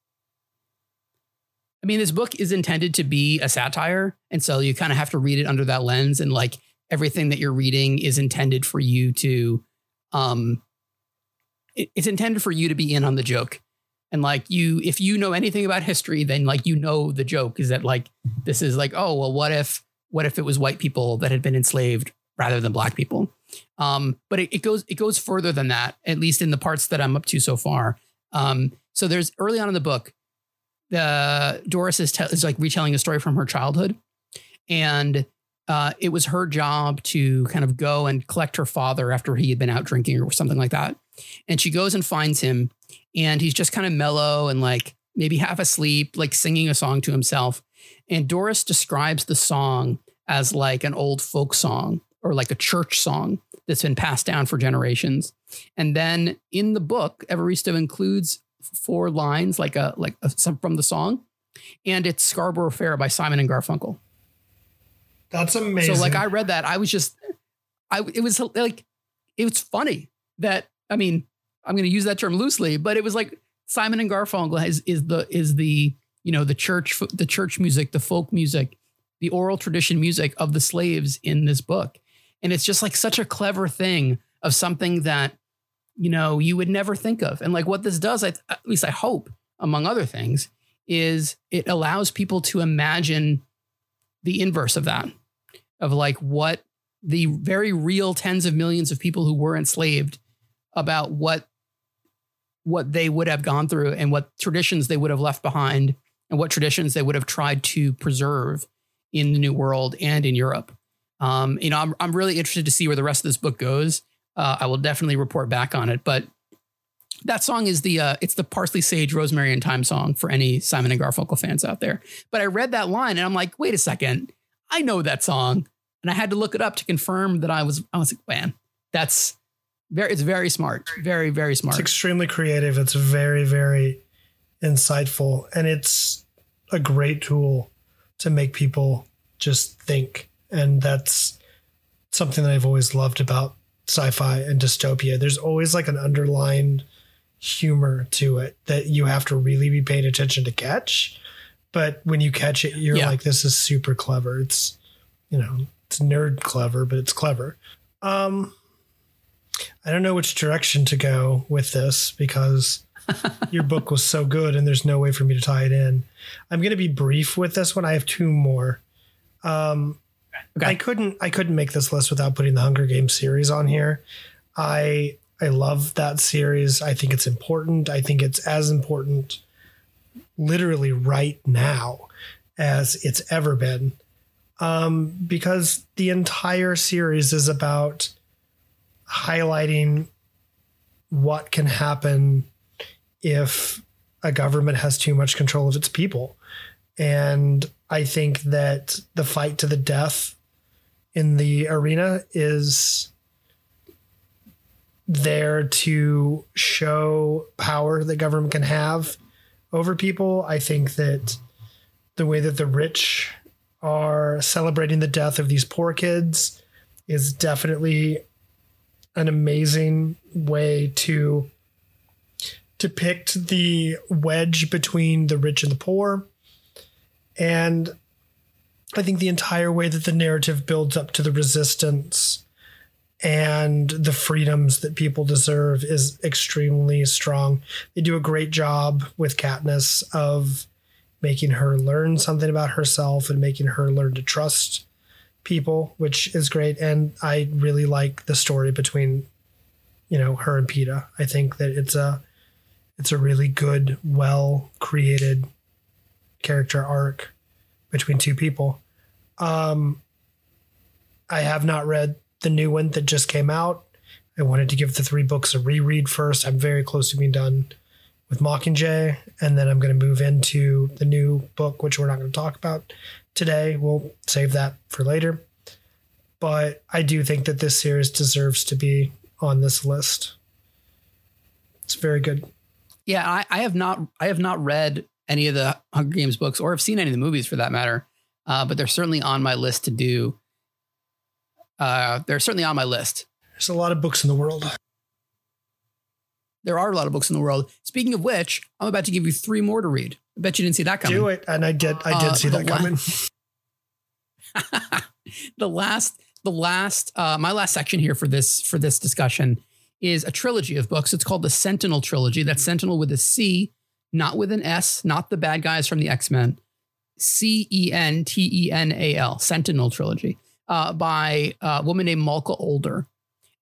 I mean, this book is intended to be a satire, and so you kind of have to read it under that lens, and like everything that you're reading is intended for you to, um, it, it's intended for you to be in on the joke. And like you, if you know anything about history, then like, you know, the joke is that like, this is like, oh, well, what if, what if it was white people that had been enslaved rather than black people? Um, but it, it goes, it goes further than that, at least in the parts that I'm up to so far. Um, so there's early on in the book, The Doris is, te- is like retelling a story from her childhood, and uh, it was her job to kind of go and collect her father after he had been out drinking or something like that. And she goes and finds him, and he's just kind of mellow and like maybe half asleep, like singing a song to himself. And Doris describes the song as like an old folk song or like a church song that's been passed down for generations. And then in the book, Evaristo includes four lines like a like a, some from the song, and it's Scarborough Fair by Simon and Garfunkel. That's amazing. So like I read that, I was just, I it was like, it was funny that, I mean, I'm going to use that term loosely, but it was like Simon and Garfunkel is, is the, is the, you know, the church, the church music, the folk music, the oral tradition music of the slaves in this book. And it's just like such a clever thing of something that, you know, you would never think of. And like what this does, I, at least I hope, among other things, is it allows people to imagine the inverse of that, of like what the very real tens of millions of people who were enslaved, about what what they would have gone through and what traditions they would have left behind and what traditions they would have tried to preserve in the New World and in Europe. Um, you know, I'm I'm really interested to see where the rest of this book goes. Uh, I will definitely report back on it. But that song is the uh, it's the Parsley, Sage, Rosemary and Thyme song for any Simon and Garfunkel fans out there. But I read that line and I'm like, wait a second, I know that song. And I had to look it up to confirm that I was I was like, man, that's very it's very smart, very, very smart. It's extremely creative. It's very, very insightful. And it's a great tool to make people just think. And that's something that I've always loved about sci-fi and dystopia. There's always like an underlined humor to it that you have to really be paying attention to catch. But when you catch it, you're yeah. like, this is super clever. It's, you know, it's nerd clever, but it's clever. Um, I don't know which direction to go with this because your book was so good and there's no way for me to tie it in. I'm going to be brief with this one. I have two more. Um, Okay. I couldn't I couldn't make this list without putting the Hunger Games series on here. I I love that series. I think it's important. I think it's as important literally right now as it's ever been. Um, because the entire series is about highlighting what can happen if a government has too much control of its people. And I think that the fight to the death in the arena is there to show power that government can have over people. I think that the way that the rich are celebrating the death of these poor kids is definitely an amazing way to depict the wedge between the rich and the poor. And I think the entire way that the narrative builds up to the resistance and the freedoms that people deserve is extremely strong. They do a great job with Katniss of making her learn something about herself and making her learn to trust people, which is great. And I really like the story between, you know, her and PETA. I think that it's a, it's a really good, well-created character arc between two people. Um, I have not read the new one that just came out. I wanted to give the three books a reread first. I'm very close to being done with Mockingjay, and then I'm going to move into the new book, which we're not going to talk about today. We'll save that for later. But I do think that this series deserves to be on this list. It's very good. Yeah, I, I have not. I have not read any of the Hunger Games books, or have seen any of the movies for that matter. Uh, but they're certainly on my list to do. Uh, they're certainly on my list. There's a lot of books in the world. There are a lot of books in the world. Speaking of which, I'm about to give you three more to read. I bet you didn't see that coming. Do it. And I did. I did uh, see that la- coming. the last, the last, uh, my last section here for this, for this discussion is a trilogy of books. It's called the Sentinel trilogy. That's Sentinel with a C, not with an S, not the bad guys from the X-Men, C E N T E N A L, Sentinel trilogy, uh, by a woman named Malka Older.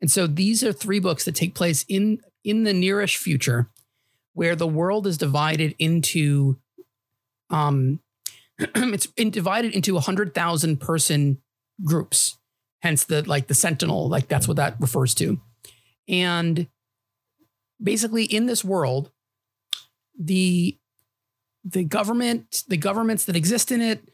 And so these are three books that take place in, in the nearish future where the world is divided into, um, it's in, divided into a hundred thousand person groups, hence the, like the Sentinel, like that's what that refers to. And basically in this world, the, the government, the governments that exist in it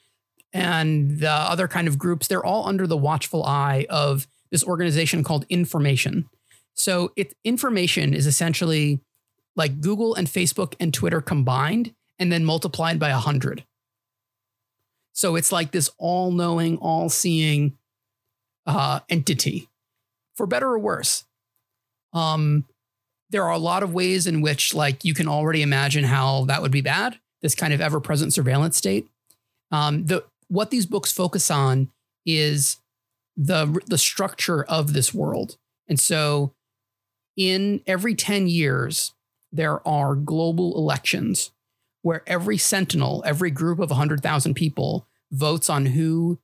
and the other kind of groups, they're all under the watchful eye of this organization called Information. So it, Information is essentially like Google and Facebook and Twitter combined and then multiplied by a hundred. So it's like this all-knowing, all-seeing uh, entity, for better or worse. Um, there are a lot of ways in which, like, you can already imagine how that would be bad, this kind of ever-present surveillance state. Um, the what these books focus on is the the structure of this world. And so in every ten years, there are global elections where every sentinel, every group of one hundred thousand people votes on who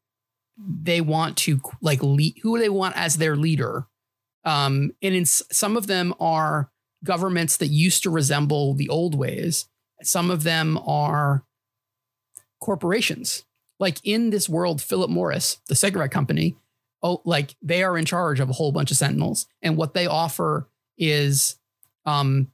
they want to, like, lead, who they want as their leader. Um, and in s- some of them are governments that used to resemble the old ways. Some of them are corporations. Like in this world, Philip Morris, the cigarette company, oh, like they are in charge of a whole bunch of sentinels. And what they offer is, um,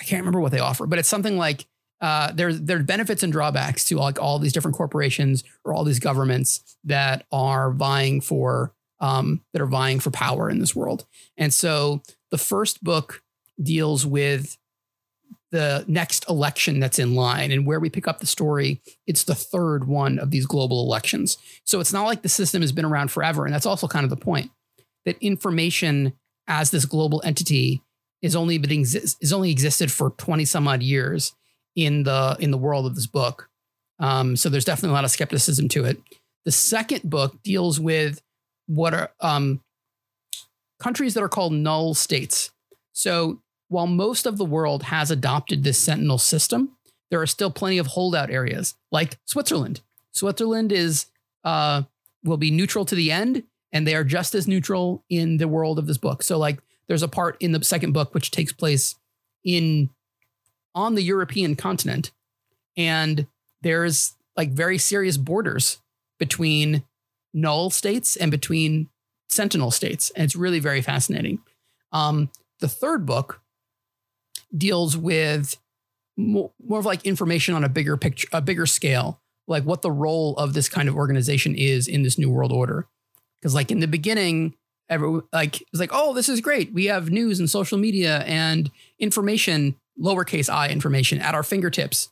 I can't remember what they offer, but it's something like, Uh, there, there are benefits and drawbacks to like all these different corporations or all these governments that are vying for um, that are vying for power in this world. And so the first book deals with the next election that's in line, and where we pick up the story, it's the third one of these global elections. So it's not like the system has been around forever. And that's also kind of the point, that Information as this global entity is only been exist is only existed for twenty some odd years. in the in the world of this book. Um, so there's definitely a lot of skepticism to it. The second book deals with what are um, countries that are called null states. So while most of the world has adopted this sentinel system, there are still plenty of holdout areas like Switzerland. Switzerland is uh, will be neutral to the end, and they are just as neutral in the world of this book. So like there's a part in the second book which takes place in on the European continent, and there's like very serious borders between null states and between sentinel states. And it's really very fascinating. Um, the third book deals with more, more of like information on a bigger picture, a bigger scale, like what the role of this kind of organization is in this new world order. Cause like in the beginning, every, like, it's like, oh, this is great. We have news and social media and information, lowercase I information, at our fingertips.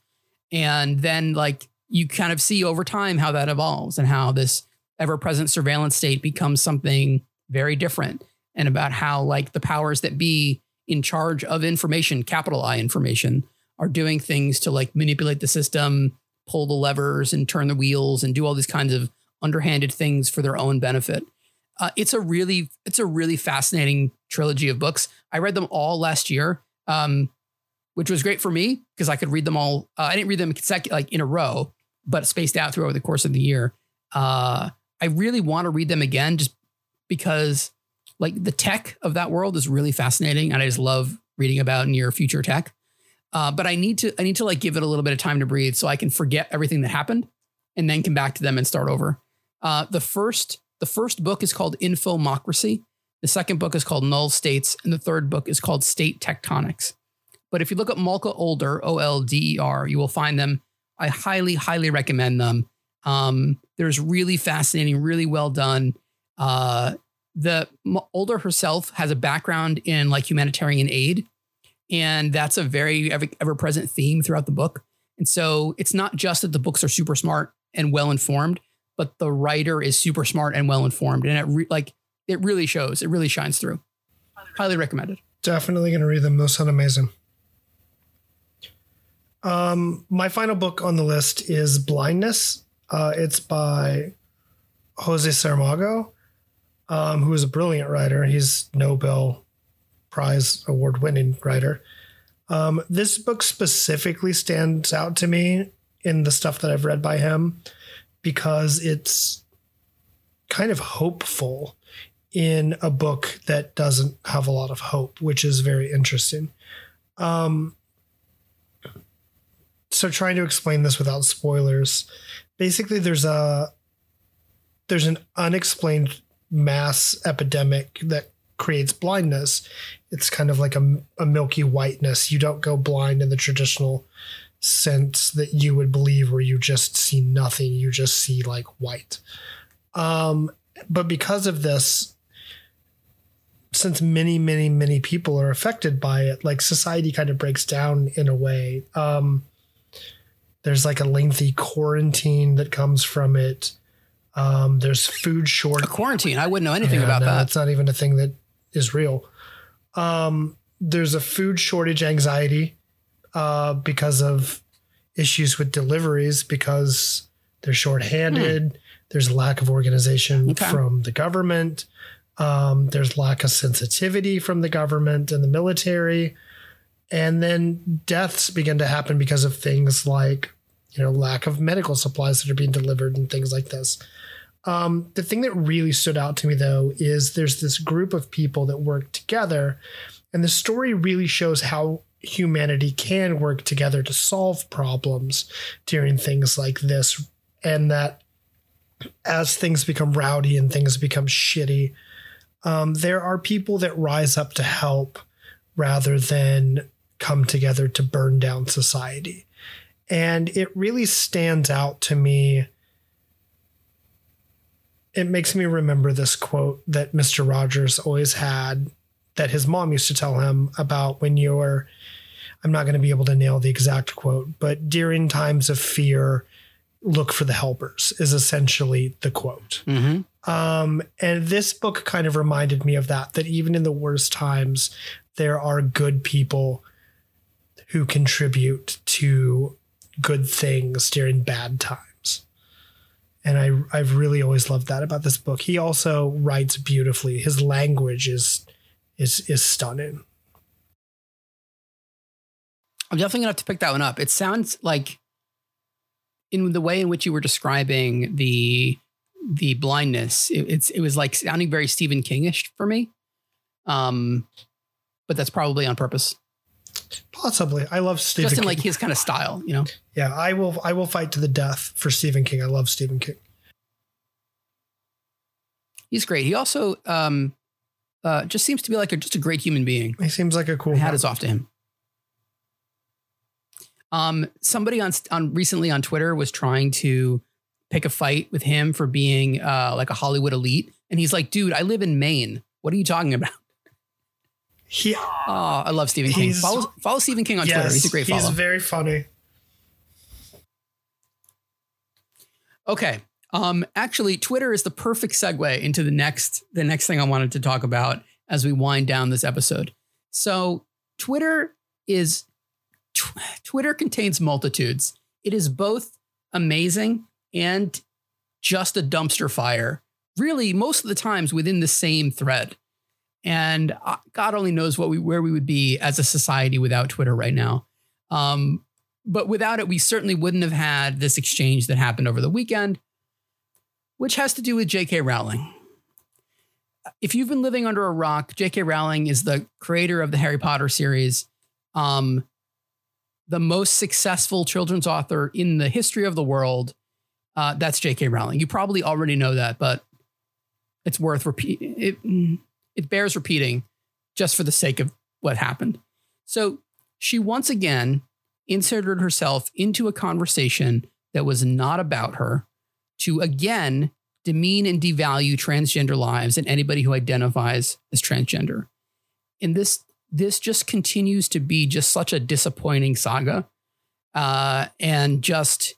And then like you kind of see over time how that evolves and how this ever-present surveillance state becomes something very different, and about how like the powers that be in charge of information, capital I information, are doing things to like manipulate the system, pull the levers and turn the wheels and do all these kinds of underhanded things for their own benefit. Uh, it's a really, it's a really fascinating trilogy of books. I read them all last year. Um, which was great for me because I could read them all. Uh, I didn't read them consecu- like in a row, but spaced out throughout the course of the year. Uh, I really want to read them again just because like the tech of that world is really fascinating. And I just love reading about near future tech. Uh, but I need to, I need to like give it a little bit of time to breathe so I can forget everything that happened and then come back to them and start over. Uh, the first, the first book is called Infomocracy. The second book is called Null States. And the third book is called State Tectonics. But if you look up Malka Older, O L D E R, you will find them. I highly, highly recommend them. Um, there's really fascinating, really well done. Uh, the Older herself has a background in like humanitarian aid, and that's a very ever, ever-present theme throughout the book. And so it's not just that the books are super smart and well-informed, but the writer is super smart and well-informed. And it re- like it really shows, it really shines through. Highly recommended. Definitely going to read them. Those sound amazing. Um, my final book on the list is Blindness. Uh, it's by Jose Saramago, um, who is a brilliant writer. He's Nobel Prize award-winning writer. Um, this book specifically stands out to me in the stuff that I've read by him because it's kind of hopeful in a book that doesn't have a lot of hope, which is very interesting. Um, So trying to explain this without spoilers, basically there's a there's an unexplained mass epidemic that creates blindness. It's kind of like a, a milky whiteness. You don't go blind in the traditional sense that you would believe, where you just see nothing. You just see like white. Um, but because of this, since many, many, many people are affected by it, like society kind of breaks down in a way. Um, there's like a lengthy quarantine that comes from it. Um, there's food short. A quarantine. I wouldn't know anything yeah, about no, that. It's not even a thing that is real. Um, there's a food shortage anxiety uh, because of issues with deliveries, because they're shorthanded. Hmm. There's a lack of organization okay. from the government. Um, there's lack of sensitivity from the government and the military. And then deaths begin to happen because of things like, you know, lack of medical supplies that are being delivered and things like this. Um, the thing that really stood out to me, though, is there's this group of people that work together, and the story really shows how humanity can work together to solve problems during things like this. And that as things become rowdy and things become shitty, um, there are people that rise up to help rather than come together to burn down society. And it really stands out to me. It makes me remember this quote that Mister Rogers always had, that his mom used to tell him about when you're, I'm not going to be able to nail the exact quote, but during times of fear, look for the helpers is essentially the quote. Mm-hmm. Um, and this book kind of reminded me of that, that even in the worst times, there are good people who contribute to good things during bad times. And I, I've really always loved that about this book. He also writes beautifully. His language is, is, is stunning. I'm definitely gonna have to pick that one up. It sounds like, in the way in which you were describing the, the blindness, it, it's, it was like sounding very Stephen King-ish for me. Um, but that's probably on purpose. Possibly. I love Stephen King. Just in like his kind of style, you know? Yeah, I will I will fight to the death for Stephen King. I love Stephen King. He's great. He also um, uh, just seems to be like a, just a great human being. He seems like a cool guy. Hat is off to him. Um, somebody on, on recently on Twitter was trying to pick a fight with him for being uh, like a Hollywood elite. And he's like, dude, I live in Maine. What are you talking about? He, oh, I love Stephen King. Follow, follow Stephen King on yes, Twitter. He's a great follow. He's very funny. Okay. Um, actually, Twitter is the perfect segue into the next, the next thing I wanted to talk about as we wind down this episode. So Twitter is, tw- Twitter contains multitudes. It is both amazing and just a dumpster fire, really most of the times within the same thread. And God only knows what we, where we would be as a society without Twitter right now. Um, but without it, we certainly wouldn't have had this exchange that happened over the weekend, which has to do with J K. Rowling. If you've been living under a rock, J K. Rowling is the creator of the Harry Potter series, um, the most successful children's author in the history of the world. Uh, that's J K. Rowling. You probably already know that, but it's worth repeating it. It bears repeating just for the sake of what happened. So she once again inserted herself into a conversation that was not about her to again demean and devalue transgender lives and anybody who identifies as transgender. And this this just continues to be just such a disappointing saga. Uh, and just,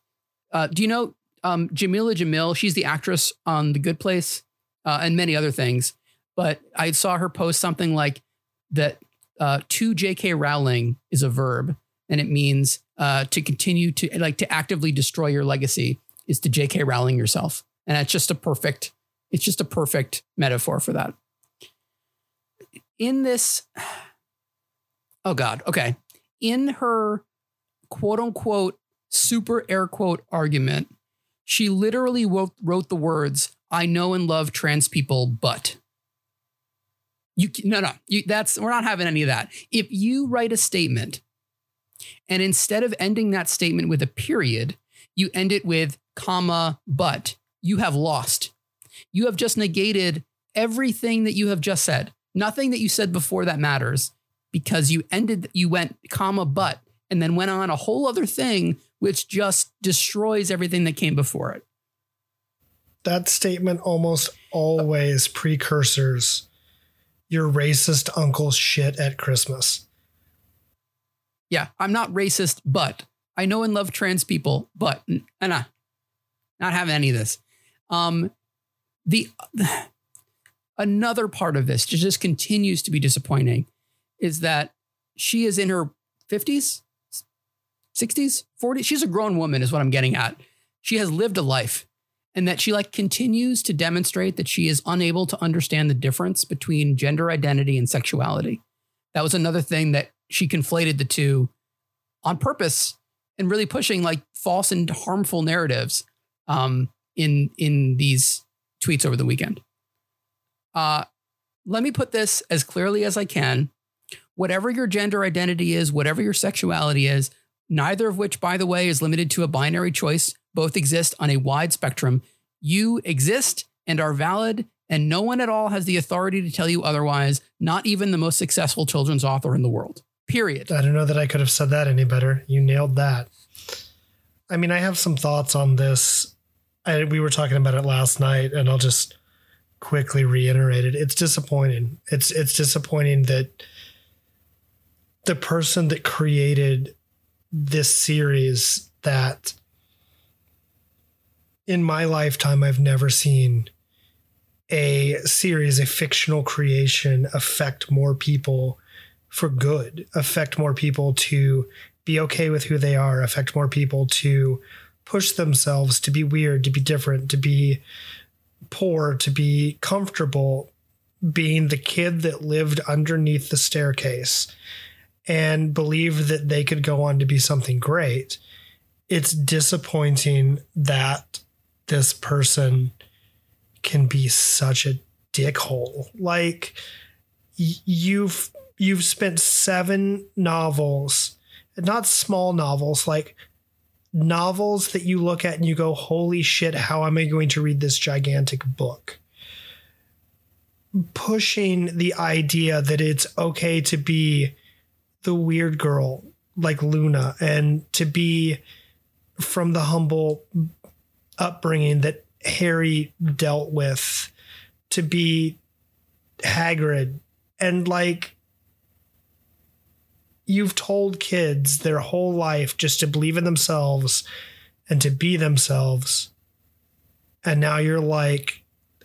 uh, do you know um, Jamila Jamil? She's the actress on The Good Place uh, and many other things. But I saw her post something like that uh, to J K. Rowling is a verb, and it means uh, to continue to like to actively destroy your legacy is to J K. Rowling yourself. And that's just a perfect it's just a perfect metaphor for that. In this. Oh, God. OK. In her quote unquote super air quote argument, she literally wrote, wrote the words, I know and love trans people, but. You no, no, you, that's we're not having any of that. If you write a statement and instead of ending that statement with a period, you end it with comma, but you have lost. you have just negated everything that you have just said. Nothing that you said before that matters, because you ended, you went comma, but, and then went on a whole other thing, which just destroys everything that came before it. That statement almost always precursors your racist uncle's shit at Christmas. Yeah, I'm not racist, but I know and love trans people, but and I not having any of this. Um, the another part of this just continues to be disappointing is that she is in her fifties, sixties, forties. She's a grown woman is what I'm getting at. She has lived a life. And that she like continues to demonstrate that she is unable to understand the difference between gender identity and sexuality. That was another thing that she conflated the two on purpose and really pushing like false and harmful narratives um, in in these tweets over the weekend. Uh, let me put this as clearly as I can. Whatever your gender identity is, whatever your sexuality is, neither of which, by the way, is limited to a binary choice. Both exist on a wide spectrum. You exist and are valid, and no one at all has the authority to tell you otherwise, not even the most successful children's author in the world, period. I don't know that I could have said that any better. You nailed that. I mean, I have some thoughts on this. I, we were talking about it last night, and I'll just quickly reiterate it. It's disappointing. It's, it's disappointing that the person that created this series that... in my lifetime, I've never seen a series, a fictional creation affect more people for good, affect more people to be okay with who they are, affect more people to push themselves, to be weird, to be different, to be poor, to be comfortable being the kid that lived underneath the staircase and believed that they could go on to be something great. It's disappointing that this person can be such a dickhole. Like y- you've, you've spent seven novels, not small novels, like novels that you look at and you go, holy shit, how am I going to read this gigantic book? Pushing the idea that it's okay to be the weird girl like Luna and to be from the humble upbringing that Harry dealt with, to be Hagrid. And like, you've told kids their whole life just to believe in themselves and to be themselves. And now you're like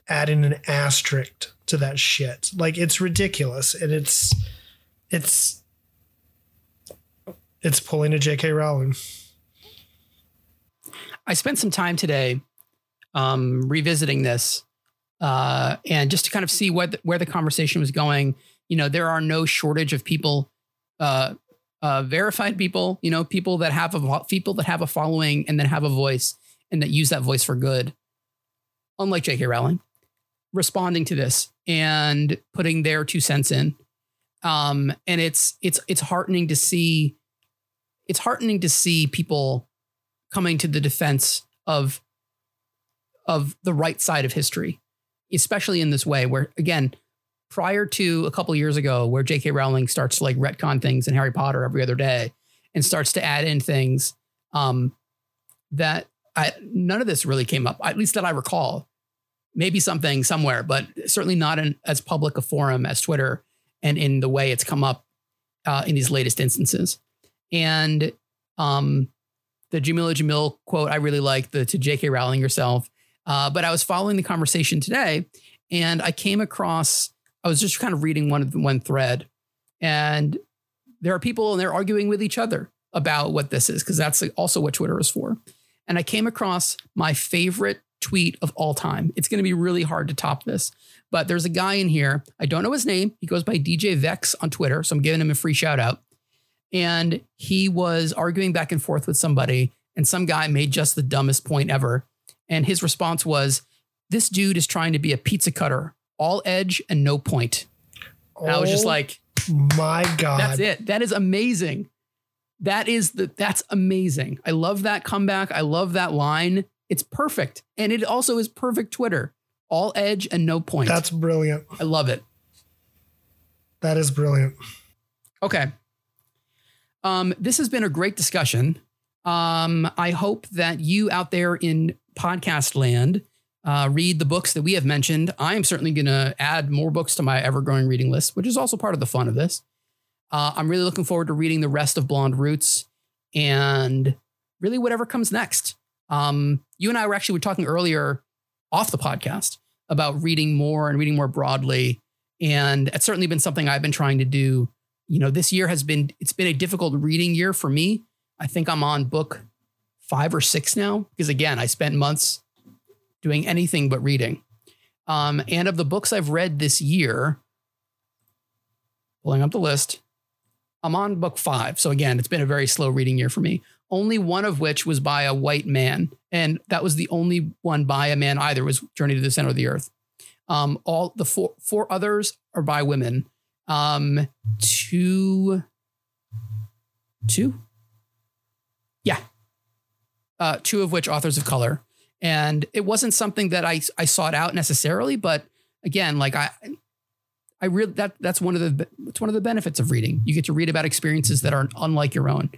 adding an asterisk to that shit. Like, it's ridiculous. And it's, it's, it's pulling a J K. Rowling. I spent some time today um, revisiting this uh, and just to kind of see where the, where the conversation was going. You know, there are no shortage of people, uh, uh, verified people, you know, people that have a people that have a following and that have a voice and that use that voice for good. Unlike J K. Rowling, responding to this and putting their two cents in. Um, and it's it's it's heartening to see. It's heartening to see people coming to the defense of, of the right side of history, especially in this way where, again, prior to a couple of years ago where J K. Rowling starts to like retcon things in Harry Potter every other day and starts to add in things um, that I, none of this really came up, at least that I recall, maybe something somewhere, but certainly not in as public a forum as Twitter and in the way it's come up uh, in these latest instances. And, um, the Jamila Jamil quote, I really like the to J K. Rowling yourself. Uh, but I was following the conversation today and I came across, I was just kind of reading one of the, one thread and there are people and they're arguing with each other about what this is, because that's also what Twitter is for. And I came across my favorite tweet of all time. It's going to be really hard to top this, but there's a guy in here. I don't know his name. He goes by D J Vex on Twitter. So I'm giving him a free shout out. And he was arguing back and forth with somebody and some guy made just the dumbest point ever. And his response was, this dude is trying to be a pizza cutter, all edge and no point. And oh, I was just like, my God, that's it. That is amazing. That is the, that's amazing. I love that comeback. I love that line. It's perfect. And it also is perfect Twitter. All edge and no point. That's brilliant. I love it. That is brilliant. Okay. Um, this has been a great discussion. Um, I hope that you out there in podcast land uh, read the books that we have mentioned. I am certainly going to add more books to my ever-growing reading list, which is also part of the fun of this. Uh, I'm really looking forward to reading the rest of Blonde Roots and really whatever comes next. Um, you and I were actually were talking earlier off the podcast about reading more and reading more broadly. And it's certainly been something I've been trying to do. You know, this year has been, it's been a difficult reading year for me. I think I'm on book five or six now, because again, I spent months doing anything but reading. Um, and of the books I've read this year, pulling up the list, I'm on book five. So again, it's been a very slow reading year for me. Only one of which was by a white man. And that was the only one by a man either, was Journey to the Center of the Earth. Um, all the four, four others are by women. Um, two, two, yeah. Uh, two of which authors of color. And it wasn't something that I, I sought out necessarily, but again, like I, I really, that that's one of the, it's one of the benefits of reading. You get to read about experiences that are unlike your own.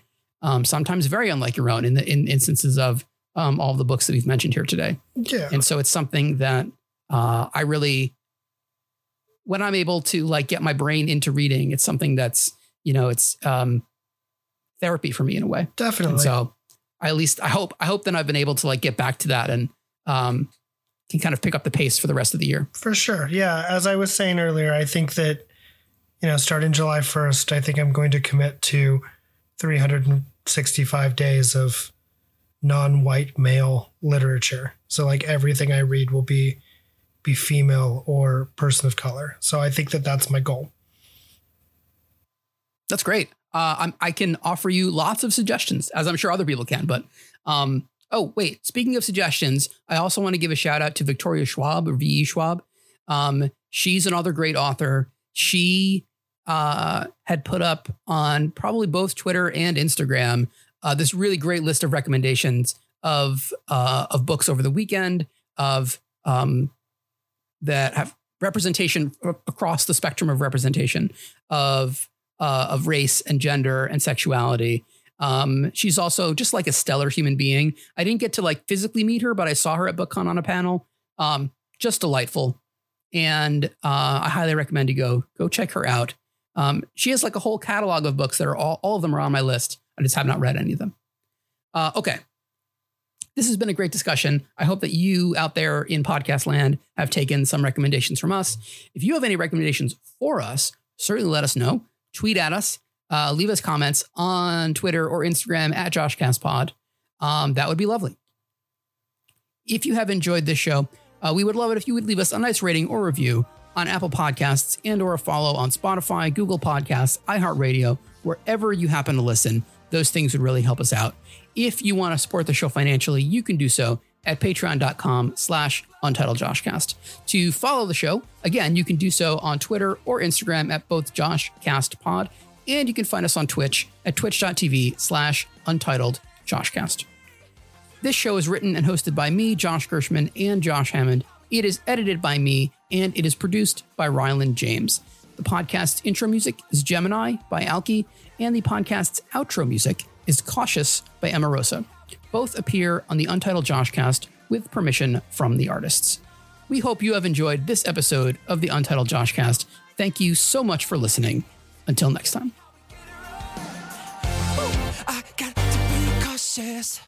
Um, sometimes very unlike your own in the, in instances of, um, all the books that we've mentioned here today. Yeah. And so it's something that, uh, I really, when I'm able to like get my brain into reading, it's something that's, you know, it's, um, therapy for me in a way. Definitely. And so I, at least I hope, I hope that I've been able to like get back to that and, um, can kind of pick up the pace for the rest of the year. For sure. Yeah. As I was saying earlier, I think that, you know, starting July first, I think I'm going to commit to three hundred sixty-five days of non-white male literature. So like everything I read will be, be female or person of color. So I think that that's my goal. That's great. Uh, I'm, I can offer you lots of suggestions, as I'm sure other people can, but, um, oh, wait, speaking of suggestions, I also want to give a shout out to Victoria Schwab or V E. Schwab. Um, she's another great author. She, Uh, had put up on probably both Twitter and Instagram uh, this really great list of recommendations of uh, of books over the weekend of um, that have representation across the spectrum of representation of uh, of race and gender and sexuality. Um, she's also just like a stellar human being. I didn't get to like physically meet her, but I saw her at BookCon on a panel. Um, just delightful, and uh, I highly recommend you go go check her out. Um, she has like a whole catalog of books that are all, all of them are on my list. I just have not read any of them. Uh, okay. This has been a great discussion. I hope that you out there in podcast land have taken some recommendations from us. If you have any recommendations for us, certainly let us know. Tweet at us, uh, leave us comments on Twitter or Instagram at JoshCastPod. Um, that would be lovely. If you have enjoyed this show, uh, we would love it if you would leave us a nice rating or review on Apple Podcasts and or a follow on Spotify, Google Podcasts, iHeartRadio, wherever you happen to listen. Those things would really help us out. If you want to support the show financially, you can do so at patreon.com slash untitledjoshcast. To follow the show, again, you can do so on Twitter or Instagram at both JoshCastPod, and you can find us on Twitch at twitch.tv slash untitledjoshcast. This show is written and hosted by me, Josh Gershman, and Josh Hammond. It is edited by me, and it is produced by Ryland James. The podcast's intro music is Gemini by Alki, and the podcast's outro music is Cautious by Amorosa. Both appear on the Untitled JoshCast with permission from the artists. We hope you have enjoyed this episode of the Untitled JoshCast. Thank you so much for listening. Until next time. Ooh, I got to be cautious.